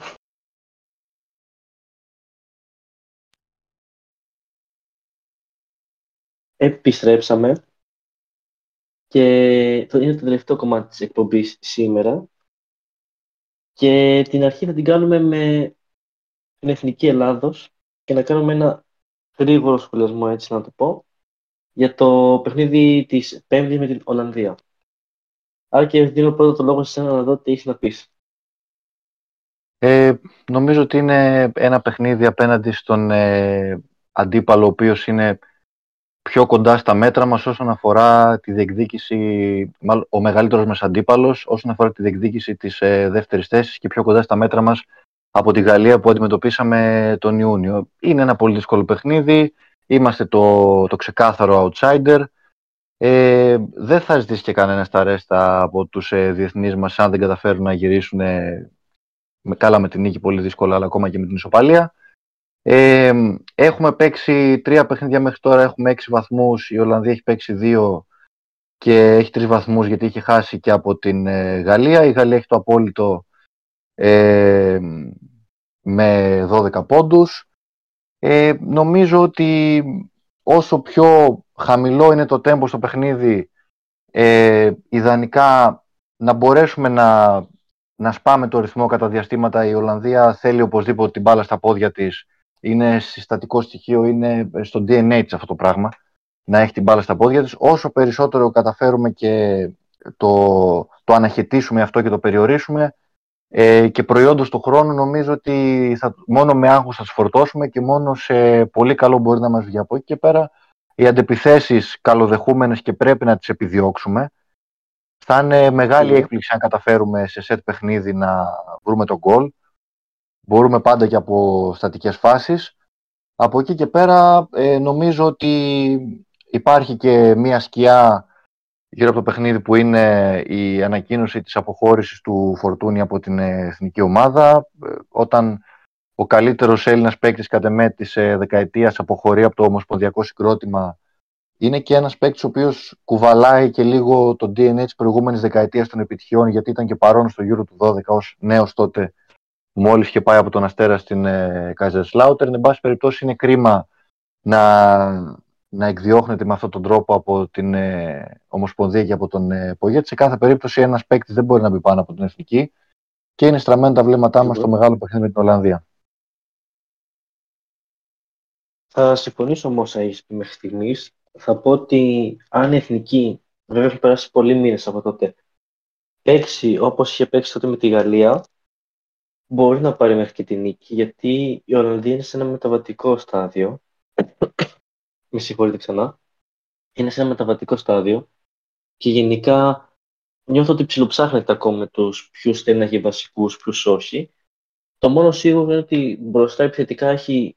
Επιστρέψαμε και είναι το τελευταίο κομμάτι της εκπομπής σήμερα, και την αρχή θα την κάνουμε με την Εθνική Ελλάδος και να κάνουμε ένα γρήγορο σχολιασμό, έτσι να το πω, για το παιχνίδι της Πέμπτης με την Ολλανδία. Άρα, και δίνω πρώτα το λόγο σε εσένα να δω τι έχεις να πεις. Νομίζω ότι είναι ένα παιχνίδι απέναντι στον αντίπαλο, ο οποίος είναι πιο κοντά στα μέτρα μας όσον αφορά τη διεκδίκηση, μάλλον ο μεγαλύτερος μας αντίπαλος, όσον αφορά τη διεκδίκηση της δεύτερης θέσης και πιο κοντά στα μέτρα μας από τη Γαλλία που αντιμετωπίσαμε τον Ιούνιο. Είναι ένα πολύ δύσκολο παιχνίδι, είμαστε το ξεκάθαρο outsider. Δεν θα ζητήσει και κανένα τα ρέστα από τους διεθνείς μας αν δεν καταφέρουν να γυρίσουν καλά με την νίκη, πολύ δύσκολα, αλλά ακόμα και με την ισοπαλία. Έχουμε παίξει 3 παιχνίδια μέχρι τώρα, έχουμε 6 βαθμούς, η Ολλανδία έχει παίξει 2 και έχει 3 βαθμούς γιατί είχε χάσει και από την Γαλλία. Η Γαλλία έχει το απόλυτο με 12 πόντους. Νομίζω ότι όσο πιο χαμηλό είναι το τέμπο στο παιχνίδι, ιδανικά να μπορέσουμε να σπάμε το ρυθμό κατά διαστήματα. Η Ολλανδία θέλει οπωσδήποτε την μπάλα στα πόδια της. Είναι συστατικό στοιχείο, είναι στο DNA της αυτό το πράγμα, να έχει την μπάλα στα πόδια της. Όσο περισσότερο καταφέρουμε και το αναχαιτήσουμε αυτό και το περιορίσουμε, και προϊόντος του χρόνου, νομίζω ότι μόνο με άγχος θα τους φορτώσουμε και μόνο σε πολύ καλό μπορεί να μας βγει από εκεί και πέρα. Οι αντεπιθέσεις καλοδεχούμενες και πρέπει να τις επιδιώξουμε. Θα είναι μεγάλη έκπληξη αν καταφέρουμε σε σετ παιχνίδι να βρούμε τον γκολ. Μπορούμε πάντα και από στατικές φάσεις. Από εκεί και πέρα νομίζω ότι υπάρχει και μία σκιά γύρω από το παιχνίδι που είναι η ανακοίνωση της αποχώρησης του Φορτούνη από την εθνική ομάδα. Όταν ο καλύτερος Έλληνας παίκτης κατ' εμέ της δεκαετίας αποχωρεί από το ομοσπονδιακό συγκρότημα, είναι και ένας παίκτης ο οποίος κουβαλάει και λίγο το DNA της προηγούμενης δεκαετίας των επιτυχιών, γιατί ήταν και παρόν στο Euro του 12 ως νέος τότε, μόλις είχε πάει από τον Αστέρα στην Καζερσλάουτερν. Εν πάση περιπτώσει, είναι κρίμα να εκδιώχνεται με αυτόν τον τρόπο από την Ομοσπονδία και από τον Πογέτη. Σε κάθε περίπτωση, ένας παίκτης δεν μπορεί να μπει πάνω από την εθνική και είναι στραμμένα τα βλέμματά μας στο μεγάλο παιχνίδι με την Ολλανδία. Θα συμφωνήσω με όσα έχεις πει μέχρι στιγμής. Θα πω ότι αν η εθνική, βέβαια έχει περάσει πολλοί μήνες από τότε, παίξει όπως είχε παίξει τότε με τη Γαλλία, μπορεί να πάρει μέχρι και τη νίκη, γιατί η Ολλανδία είναι σε ένα μεταβατικό στάδιο. Με συγχωρείτε ξανά. Είναι σε ένα μεταβατικό στάδιο και γενικά νιώθω ότι ψιλοψάχνεται ακόμα με τους ποιους θέλει να έχει βασικούς, ποιους όχι. Το μόνο σίγουρο είναι ότι μπροστά επιθετικά έχει,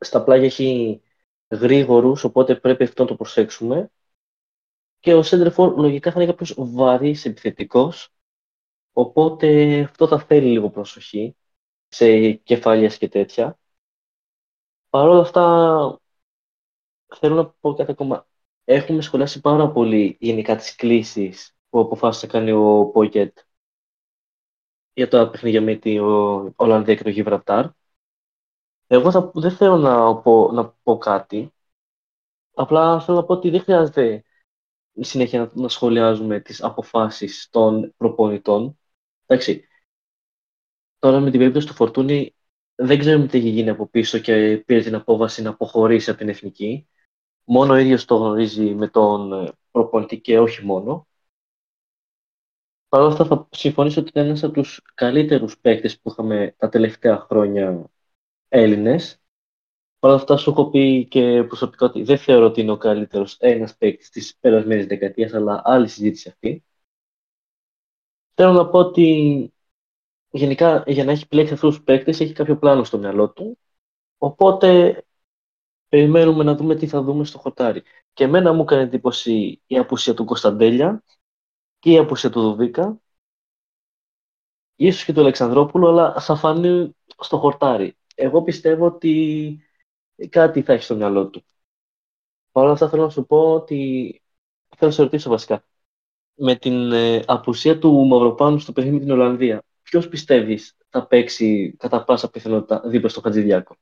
στα πλάγια έχει γρήγορους, οπότε πρέπει αυτό να το προσέξουμε. Και ο Σέντερφορ λογικά θα είναι κάποιος βαρύς επιθετικός, οπότε αυτό θα θέλει λίγο προσοχή σε κεφάλιες και τέτοια. Παρ' όλα αυτά, θέλω να πω κάτι ακόμα. Έχουμε σχολιάσει πάρα πολύ γενικά τις κλήσεις που αποφάσισε να κάνει ο Πόκετ για τα παιχνίδια με την Ολλανδία και το Γιβραλτάρ. Εγώ δεν θέλω να πω κάτι. Απλά θέλω να πω ότι δεν χρειάζεται συνέχεια να σχολιάζουμε τις αποφάσεις των προπονητών. Εντάξει, τώρα με την περίπτωση του Φορτούνη δεν ξέρουμε τι έχει γίνει από πίσω και πήρε την απόφαση να αποχωρήσει από την εθνική. Μόνο ο ίδιος το γνωρίζει με τον προπονητή και όχι μόνο. Παρ' όλα αυτά θα συμφωνήσω ότι ήταν ένας από τους καλύτερους παίκτες που είχαμε τα τελευταία χρόνια Έλληνες. Παρ' όλα αυτά σου έχω πει και προσωπικά ότι δεν θεωρώ ότι είναι ο καλύτερος ένας παίκτης της περασμένης δεκαετίας, αλλά άλλη συζήτηση αυτή. Θέλω να πω ότι γενικά για να έχει επιλέξει αυτούς τους παίκτες έχει κάποιο πλάνο στο μυαλό του, οπότε περιμένουμε να δούμε τι θα δούμε στο χορτάρι. Και εμένα μου έκανε εντύπωση η απουσία του Κωνσταντέλια και η απουσία του Δουβίκα, ίσως και του Αλεξανδρόπουλου, αλλά θα φανεί στο χορτάρι. Εγώ πιστεύω ότι κάτι θα έχει στο μυαλό του. Παρ' όλα αυτά θέλω να σου πω ότι θέλω να σε ρωτήσω βασικά. Με την απουσία του Μαυροπάνου στο παιχνίδι με την Ολλανδία, ποιος πιστεύεις θα παίξει κατά πάσα πιθανότητα δίπλα στο Χατζηδιάκο?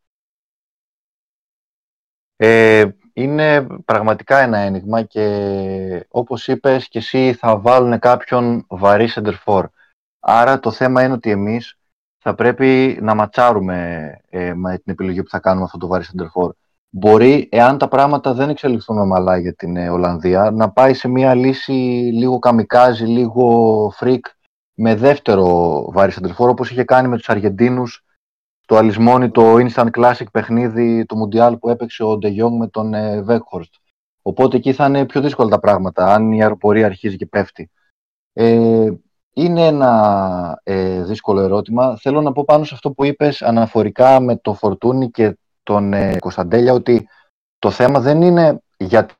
Είναι πραγματικά ένα ένιγμα και όπως είπες και εσύ θα βάλουν κάποιον βαρύ σεντερφόρ. Άρα το θέμα είναι ότι εμείς θα πρέπει να ματσάρουμε με την επιλογή που θα κάνουμε αυτό το βαρύ σεντερφόρ. Μπορεί, εάν τα πράγματα δεν εξελιχθούν ομαλά για την Ολλανδία, να πάει σε μια λύση λίγο καμικάζι, λίγο φρικ, με δεύτερο βάρη σεντερφόρ, όπως είχε κάνει με τους Αργεντίνους το αλυσμόνι, το instant classic παιχνίδι του Μουντιάλ που έπαιξε ο Ντε Γιόνγκ με τον Βέκχορστ. Οπότε εκεί θα είναι πιο δύσκολα τα πράγματα, αν η αεροπορία αρχίζει και πέφτει. Είναι ένα δύσκολο ερώτημα. Θέλω να πω πάνω σε αυτό που είπες αναφορικά με το Φορτούνη και τον Κωνσταντέλια, ότι το θέμα δεν είναι γιατί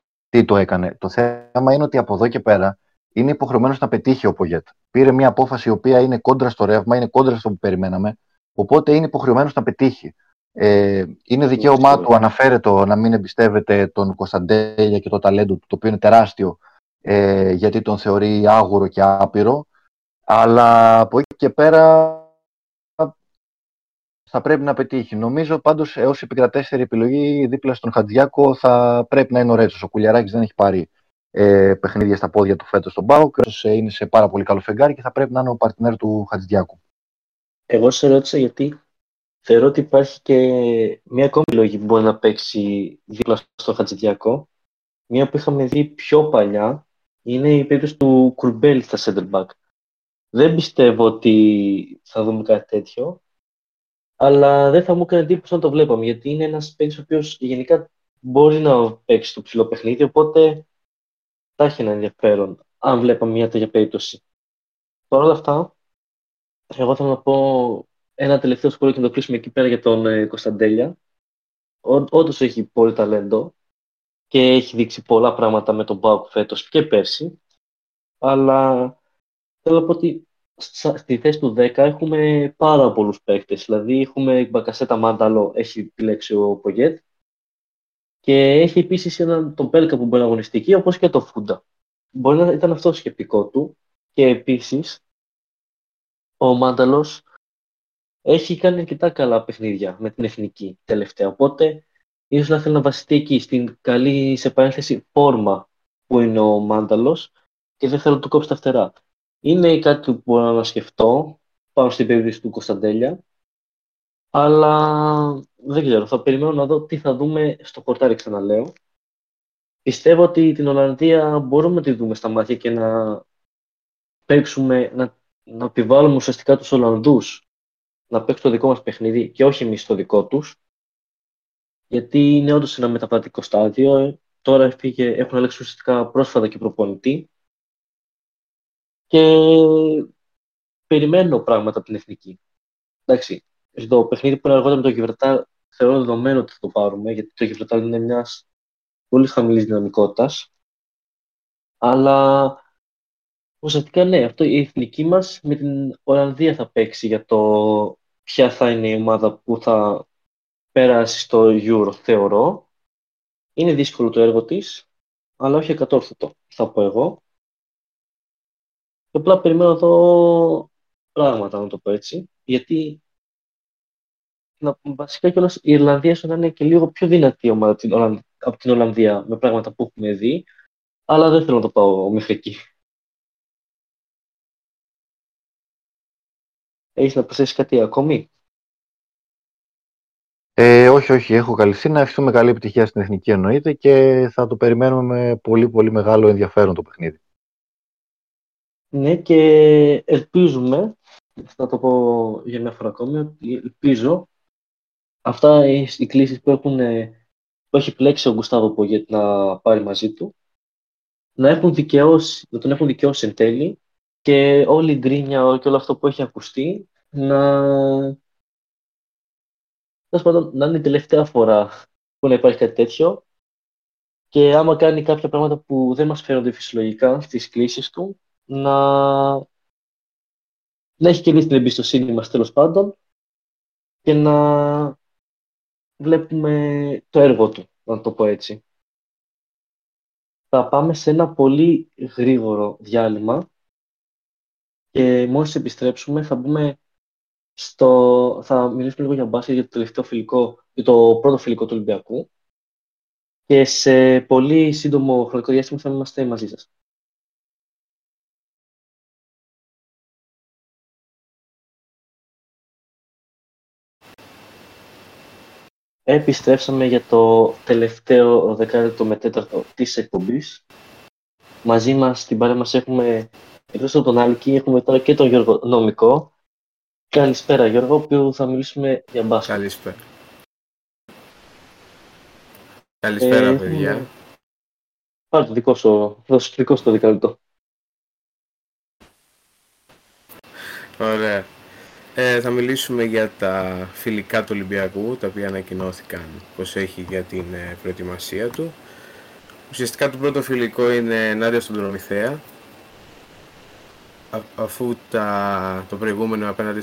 το έκανε. Το θέμα είναι ότι από εδώ και πέρα είναι υποχρεωμένος να πετύχει ο Πογέτ. Πήρε μια απόφαση η οποία είναι κόντρα στο ρεύμα, είναι κόντρα στο που περιμέναμε, οπότε είναι υποχρεωμένος να πετύχει. Είναι δικαίωμά του, αναφέρετο, να μην εμπιστεύεται τον Κωνσταντέλια και το ταλέντο του, το οποίο είναι τεράστιο, γιατί τον θεωρεί άγουρο και άπειρο. Αλλά από εκεί και πέρα θα πρέπει να πετύχει. Νομίζω πάντως έως επικρατέστερη επιλογή δίπλα στον Χατζιάκο θα πρέπει να είναι ο Ρέτσος. Ο Κουλιαράκης δεν έχει πάρει παιχνίδια στα πόδια του φέτος στον ΠΑΟΚ. Είναι σε πάρα πολύ καλό φεγγάρι και θα πρέπει να είναι ο παρτινέρ του Χατζιάκου. Εγώ σε ρώτησα γιατί θεωρώ ότι υπάρχει και μία ακόμη επιλογή που μπορεί να παίξει δίπλα στον Χατζιάκο. Μία που είχαμε δει πιο παλιά είναι η περίπτωση του Κουρμπέλη στα center back. Δεν πιστεύω ότι θα δούμε κάτι τέτοιο, αλλά δεν θα μου έκανε εντύπωση να το βλέπαμε, γιατί είναι ένας παίκτης ο οποίος γενικά μπορεί να παίξει το ψηλό παιχνίδι, οπότε θα έχει ένα ενδιαφέρον αν βλέπαμε μια τέτοια περίπτωση. Παρ' όλα αυτά, εγώ θέλω να πω ένα τελευταίο σχόλιο και να το κλείσουμε εκεί πέρα για τον Κωνσταντέλια. Όντως έχει πολύ ταλέντο και έχει δείξει πολλά πράγματα με τον ΠΑΟΚ φέτος και πέρσι, αλλά θέλω να πω ότι στη θέση του 10 έχουμε πάρα πολλούς παίκτες. Δηλαδή έχουμε Μπακασέτα, Μάνταλο, έχει επιλέξει ο Πογέτ. Και έχει επίσης τον Πέλκα που μπορεί να αγωνιστεί εκεί, όπως και το Φούντα. Μπορεί να ήταν αυτό σκεπτικό του. Και επίσης ο Μάνταλος έχει κάνει αρκετά καλά παιχνίδια με την εθνική τελευταία. Οπότε ίσως να θέλει να βασιστεί εκεί, στην καλή, σε παρένθεση, φόρμα που είναι ο Μάνταλος, και δεν θέλω να του κόψει τα φτερά. Είναι κάτι που μπορώ να σκεφτώ πάνω στην περίπτωση του Κωνσταντέλια, αλλά δεν ξέρω, θα περιμένω να δω τι θα δούμε στο χορτάρι, ξαναλέω. Πιστεύω ότι την Ολλανδία μπορούμε να τη δούμε στα μάτια και να παίξουμε, να επιβάλλουμε ουσιαστικά τους Ολλανδούς να παίξουν το δικό μας παιχνίδι και όχι εμείς το δικό τους, γιατί είναι όντως ένα μεταβατικό στάδιο. Τώρα έχουν αλλάξει ουσιαστικά πρόσφατα και προπονητή. Και περιμένω πράγματα από την εθνική. Εντάξει, το παιχνίδι που είναι αργότερα με το Γιβραλτάρ θεωρώ δεδομένο ότι θα το πάρουμε, γιατί το Γιβραλτάρ είναι μια πολύ χαμηλή δυναμικότητα. Αλλά ουσιαστικά ναι, αυτό η εθνική μας με την Ολλανδία θα παίξει για το ποια θα είναι η ομάδα που θα πέρασει στο Euro, θεωρώ. Είναι δύσκολο το έργο της, αλλά όχι εκατόρθωτο, θα πω εγώ. Και απλά περιμένω εδώ πράγματα, να το πω έτσι, γιατί βασικά κιόλας η Ιρλανδία σου να είναι και λίγο πιο δυνατή ομάδα από την Ολλανδία με πράγματα που έχουμε δει, αλλά δεν θέλω να το πάω μέχρι εκεί. Έχεις να προσθέσεις κάτι ακόμη? Όχι, έχω καλυφθεί. Να ευχηθούμε καλή επιτυχία στην εθνική, εννοείται, και θα το περιμένουμε με πολύ πολύ μεγάλο ενδιαφέρον το παιχνίδι. Ναι, και ελπίζουμε, θα το πω για μια φορά ακόμη, ότι ελπίζω αυτά οι κλήσεις που έχει πλέξει ο Γκουστάβο Πογέτ να πάρει μαζί του, να τον έχουν δικαιώσει εν τέλει, και όλη η γκρίνια και όλο αυτό που έχει ακουστεί να είναι η τελευταία φορά που να υπάρχει κάτι τέτοιο, και άμα κάνει κάποια πράγματα που δεν μας φαίνονται φυσιολογικά στις κλήσεις του, να έχει κερδίσει την εμπιστοσύνη μας τέλος πάντων και να βλέπουμε το έργο του, να το πω έτσι. Θα πάμε σε ένα πολύ γρήγορο διάλειμμα και μόλις επιστρέψουμε θα μιλήσουμε λίγο για μπάσκετ, για το τελευταίο φιλικό, για το πρώτο φιλικό του Ολυμπιακού, και σε πολύ σύντομο χρονικό διάστημα θα είμαστε μαζί σας. Επιστρέψαμε για το τελευταίο δεκάλεπτο μετέταρτο της εκπομπής. Μαζί μας στην παρέα μας έχουμε, εκτός από τον Άλκη, έχουμε τώρα και τον Γιώργο Νομικό. Καλησπέρα Γιώργο, που θα μιλήσουμε για μπάσκετ. Καλησπέρα παιδιά. Πάρε το δικό σου, δώσε δικό σου το δεκαλεπτό. Ωραία. Θα μιλήσουμε για τα φιλικά του Ολυμπιακού, τα οποία ανακοινώθηκαν πως έχει για την προετοιμασία του. Ουσιαστικά το πρώτο φιλικό είναι ενάντια στον Προμηθέα, αφού το προηγούμενο απέναντι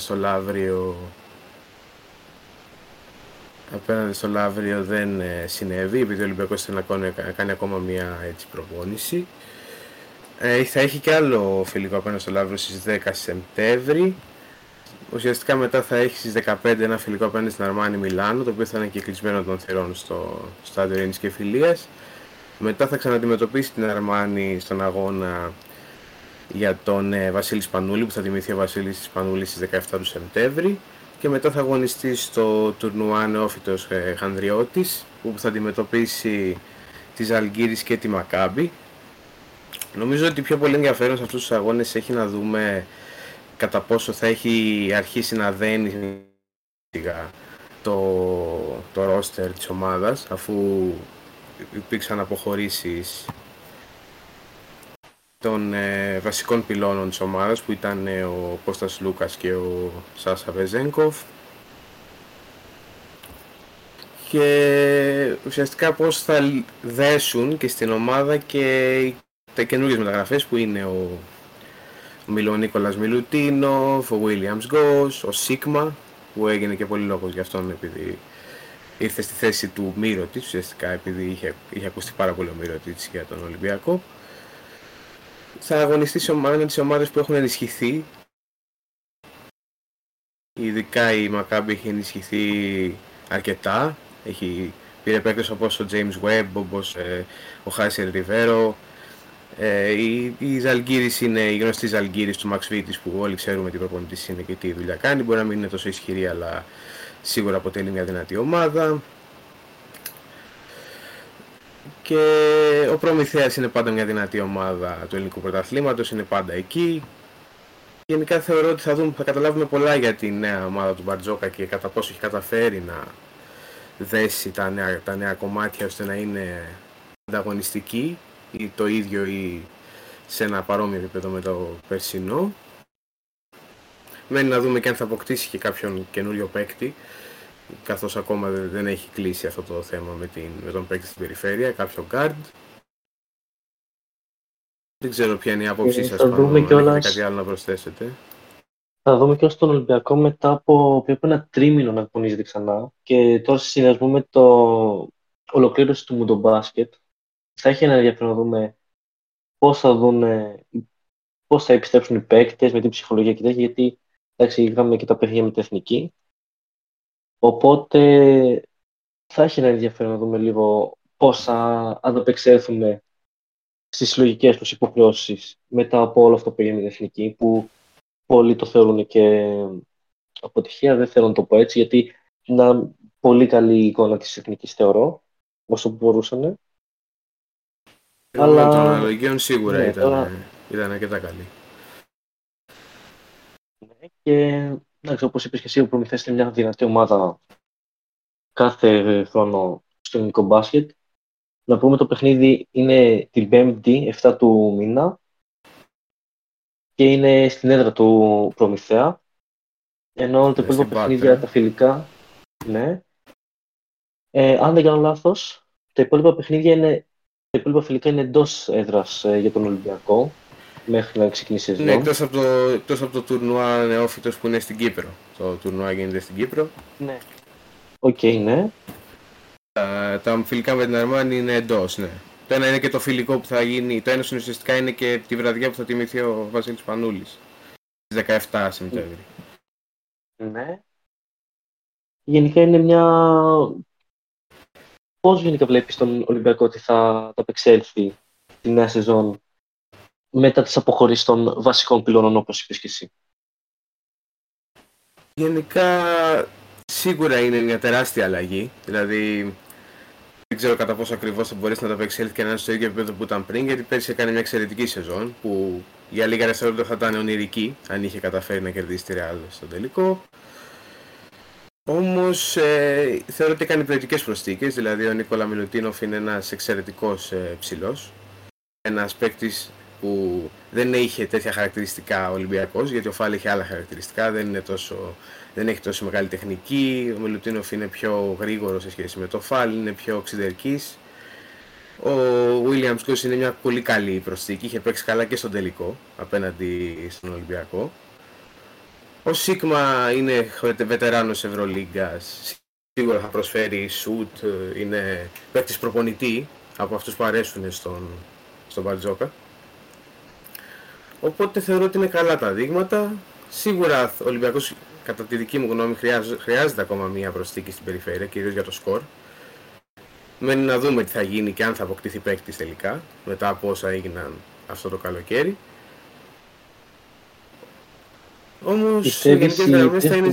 στο Λαύριο δεν συνέβη, επειδή ο Ολυμπιακός θέλει να κάνει ακόμα μία έτσι προπόνηση. Θα έχει και άλλο φιλικό απέναντι στο Λαύριο στις 10 Σεπτέμβρη. Ουσιαστικά μετά θα έχει στις 15 ένα φιλικό απέναντι στην Αρμάνι Μιλάνο, το οποίο θα είναι κυκλισμένο των θυρών στο στάδιο Ειρήνης και Φιλίας. Μετά θα ξαναντιμετωπίσει την Αρμάνι στον αγώνα για τον Βασίλη Σπανούλη, που θα τιμηθεί ο Βασίλης Σπανούλης στις 17 του Σεπτέμβρη. Και μετά θα αγωνιστεί στο τουρνουά Νεόφυτος Χανδριώτης, που θα αντιμετωπίσει τη Ζαλγκίρις και τη Μακάμπι. Νομίζω ότι πιο πολύ ενδιαφέρον σε αυτούς τους αγώνες έχει να δούμε κατά πόσο θα έχει αρχίσει να δένει το ρόστερ της ομάδας, αφού υπήρξαν αποχωρήσεις των βασικών πυλώνων της ομάδας, που ήταν ο Κώστας Λούκας και ο Σάσα Βεζένκοφ, και ουσιαστικά πώς θα δέσουν και στην ομάδα και τα καινούργιες μεταγραφές, που είναι ο Νίκολας Μιλουτίνοφ, ο Βίλιαμς Γκος, ο Σίγμα, που έγινε και πολύ λόγος για αυτόν, επειδή ήρθε στη θέση του Μύρωτιτς, ουσιαστικά επειδή είχε ακουστεί πάρα πολύ ο Μύρωτιτς για τον Ολυμπιακό. Θα αγωνιστεί σε τις ομάδες που έχουν ενισχυθεί. Ειδικά η Μακάμπη έχει ενισχυθεί αρκετά. Πήρε παίκτες όπως ο James Webb, όπως ο Χάσιερ Ριβέρο. Η Ζαλγκίρις είναι η γνωστή Ζαλγκίρις του Μαξ Βίτης, που όλοι ξέρουμε τι προπονητής είναι και τι δουλειά κάνει. Μπορεί να μην είναι τόσο ισχυρή, αλλά σίγουρα αποτελεί μια δυνατή ομάδα. Και ο Προμηθέας είναι πάντα μια δυνατή ομάδα του ελληνικού πρωταθλήματος, είναι πάντα εκεί. Γενικά θεωρώ ότι θα καταλάβουμε πολλά για τη νέα ομάδα του Μπαρτζόκα και κατά πόσο έχει καταφέρει να δέσει τα νέα κομμάτια ώστε να είναι ανταγωνιστική, ή το ίδιο ή σε ένα παρόμοιο επίπεδο με το περσινό. Μένει να δούμε και αν θα αποκτήσει και κάποιον καινούριο παίκτη, καθώς ακόμα δεν έχει κλείσει αυτό το θέμα με τον παίκτη στην περιφέρεια, κάποιο guard. Δεν ξέρω ποια είναι η άποψή σας, πάνω, αν κάτι άλλο να προσθέσετε. Θα δούμε και ως τον Ολυμπιακό μετά από περίπου ένα τρίμηνο να αγωνίζεται ξανά, και τώρα σε συνδυασμό με το ολοκλήρωση του Μουντομπάσκετ θα έχει ένα ενδιαφέρον να δούμε πώς θα επιστρέψουν οι παίκτες, με την ψυχολογία και τέτοια, γιατί εντάξει, είχαμε και τα παιδιά με την εθνική. Οπότε θα έχει ένα ενδιαφέρον να δούμε λίγο πώς θα ανταπεξέλθουμε στις συλλογικές τους υποχρεώσεις μετά από όλο αυτό που έγινε με την εθνική, που πολλοί το θεωρούν και αποτυχία, δεν θέλω να το πω έτσι, γιατί είναι πολύ καλή εικόνα της εθνικής, θεωρώ, όσο που μπορούσαν. Αλλά των αναλογίων σίγουρα ναι, ήταν αρκετά καλή. Ναι, και όπως είπες και εσύ, ο Προμηθέας είναι μια δυνατή ομάδα κάθε χρόνο στο ελληνικό μπάσκετ. Να πούμε το παιχνίδι είναι την 5η, 7 του μήνα, και είναι στην έδρα του Προμηθέα. Ενώ τα υπόλοιπα παιχνίδια, τα φιλικά, ναι. Αν δεν κάνω λάθος, τα υπόλοιπα φιλικά είναι εντός έδρας για τον Ολυμπιακό. Μέχρι να ξεκινήσει η σεζόν. Ναι, εκτός από το τουρνουά Νεόφυτος που είναι στην Κύπρο. Το τουρνουά γίνεται στην Κύπρο. Ναι. Οκ, ναι. Τα φιλικά με την Αρμάνι είναι εντός, ναι. Το ένα είναι και το φιλικό που θα γίνει. Το ένα ουσιαστικά είναι και τη βραδιά που θα τιμηθεί ο Βασίλης Πανούλης. Στις 17 Σεπτέμβρη. Ναι. Γενικά είναι μια... Πώς γενικά βλέπεις τον Ολυμπιακό ότι θα απεξέλθει τη νέα σεζόν μετά τις αποχωρήσεις των βασικών πυλώνων, όπως είπες και εσύ? Γενικά, σίγουρα είναι μια τεράστια αλλαγή. Δηλαδή, δεν ξέρω κατά πόσο ακριβώς θα μπορέσει να τα απεξέλθει και να είναι στο ίδιο επίπεδο που ήταν πριν, γιατί πέρσι έκανε μια εξαιρετική σεζόν, που για λίγα δευτερόλεπτα θα ήταν ονειρική, αν είχε καταφέρει να κερδίσει τη Ρεάλ στο τελικό. Όμως, θεωρώ ότι έκανε ποιοτικές προσθήκες. Δηλαδή, ο Νίκολα Μιλουτίνοφ είναι ένας εξαιρετικός ψηλός. ένας παίκτης που δεν είχε τέτοια χαρακτηριστικά ο Ολυμπιακός, γιατί ο Φάλ είχε άλλα χαρακτηριστικά, δεν έχει τόσο μεγάλη τεχνική, ο Μιλουτίνοφ είναι πιο γρήγορος σε σχέση με το Φάλ, είναι πιο οξυδερκής. Ο Williams Κος είναι μια πολύ καλή προσθήκη, είχε παίξει καλά και στον τελικό απέναντι στον Ολυμπιακό. Ο Σίγμα είναι βετεράνος Ευρωλίγκας, σίγουρα θα προσφέρει σουτ, είναι παίκτης προπονητή από αυτούς που αρέσουν στον Μπαρτζόκα. Οπότε θεωρώ ότι είναι καλά τα δείγματα. Σίγουρα ο Ολυμπιακός, κατά τη δική μου γνώμη, χρειάζεται ακόμα μια προσθήκη στην περιφέρεια, κυρίως για το σκορ. Μένει να δούμε τι θα γίνει και αν θα αποκτηθεί παίκτης τελικά, μετά από όσα έγιναν αυτό το καλοκαίρι. Όμως πιστεύεις οι παίκτες που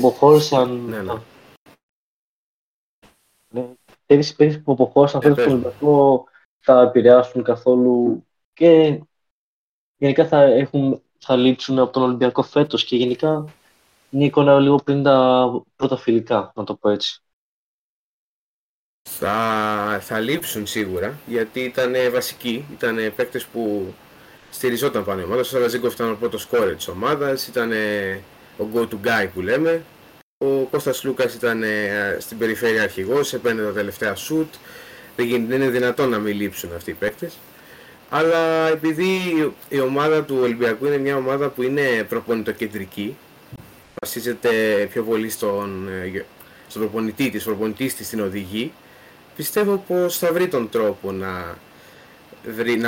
αποχώρησαν φέτος στον Ολυμπιακό θα επηρεάσουν καθόλου και γενικά θα λείψουν από τον Ολυμπιακό φέτος και γενικά είναι εικόνα λίγο πριν τα πρώτα φιλικά, να το πω έτσι. Θα λείψουν σίγουρα, γιατί ήταν βασικοί, ήταν παίκτες που στηριζόταν πάνω η ομάδα. Ο Ζίγκοφ ήταν ο πρώτος σκόρερ της ομάδας, ήταν ο go-to guy που λέμε. Ο Κώστας Λούκας ήταν στην περιφέρεια αρχηγός, έπαιρνε τα τελευταία shoot. Δεν είναι δυνατόν να μην λείψουν αυτοί οι παίκτες. Αλλά επειδή η ομάδα του Ολυμπιακού είναι μια ομάδα που είναι προπονητοκεντρική, βασίζεται πιο πολύ στον προπονητή της, στην οδηγή, πιστεύω πως θα βρει τον τρόπο να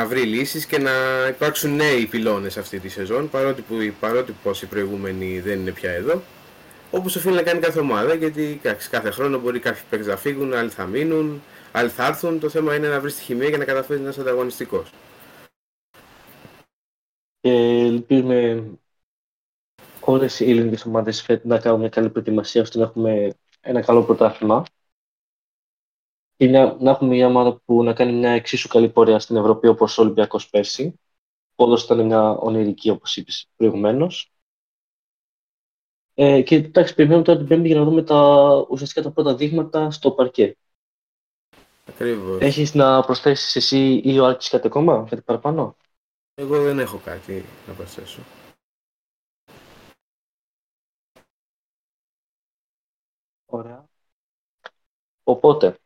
βρει λύσεις και να υπάρξουν νέοι πυλώνες αυτή τη σεζόν, παρότι πως οι προηγούμενοι δεν είναι πια εδώ, όπως οφείλει να κάνει κάθε ομάδα, γιατί κάθε χρόνο μπορεί κάποιοι παίκτες να φύγουν, άλλοι θα μείνουν, άλλοι θα έρθουν. Το θέμα είναι να βρεις τη χημεία και να καταφέρεις να είσαι ανταγωνιστικός. Ελπίζουμε όλες οι ελληνικές ομάδες να κάνουν μια καλή προετοιμασία ώστε να έχουμε ένα καλό πρωτάθλημα και να έχουμε μια ομάδα που να κάνει μια εξίσου καλή πορεία στην Ευρώπη όπως ο Ολυμπιακός πέρσι. Όλος ήταν μια ονειρική, όπως είπες προηγουμένως. Και εντάξει, περιμένουμε τώρα την Πέμπτη για να δούμε ουσιαστικά τα πρώτα δείγματα στο παρκέ. Ακριβώς. Έχεις να προσθέσεις εσύ ή ο Άλκης κάτι ακόμα, κάτι παραπάνω? Εγώ δεν έχω κάτι να προσθέσω. Ωραία. Οπότε,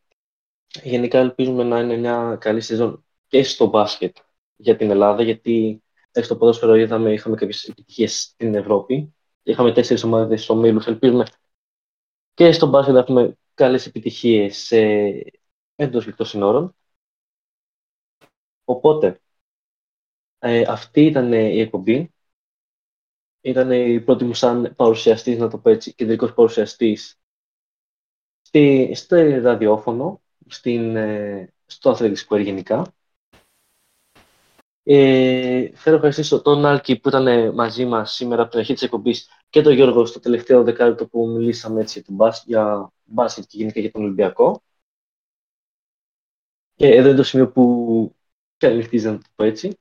γενικά ελπίζουμε να είναι μια καλή σεζόν και στο μπάσκετ για την Ελλάδα, γιατί στο ποδόσφαιρο είχαμε κάποιες επιτυχίες στην Ευρώπη. Είχαμε 4 ομάδες ομίλους. Ελπίζουμε και στο μπάσκετ να έχουμε καλές επιτυχίες εντός και εκτός συνόρων. Οπότε, αυτή ήταν η εκπομπή. Ήταν η πρώτη μου σαν παρουσιαστής, να το πω έτσι, κεντρικός παρουσιαστής στο ραδιόφωνο, στο αθλητικό γενικά. Θέλω να ευχαριστήσω τον Άλκη που ήταν μαζί μας σήμερα από την αρχή της εκπομπής και τον Γιώργο στο τελευταίο δεκάλεπτο που μιλήσαμε έτσι για μπάσκετ και γενικά για τον Ολυμπιακό. Και εδώ είναι το σημείο που καληνυχτίζει, να το πω έτσι.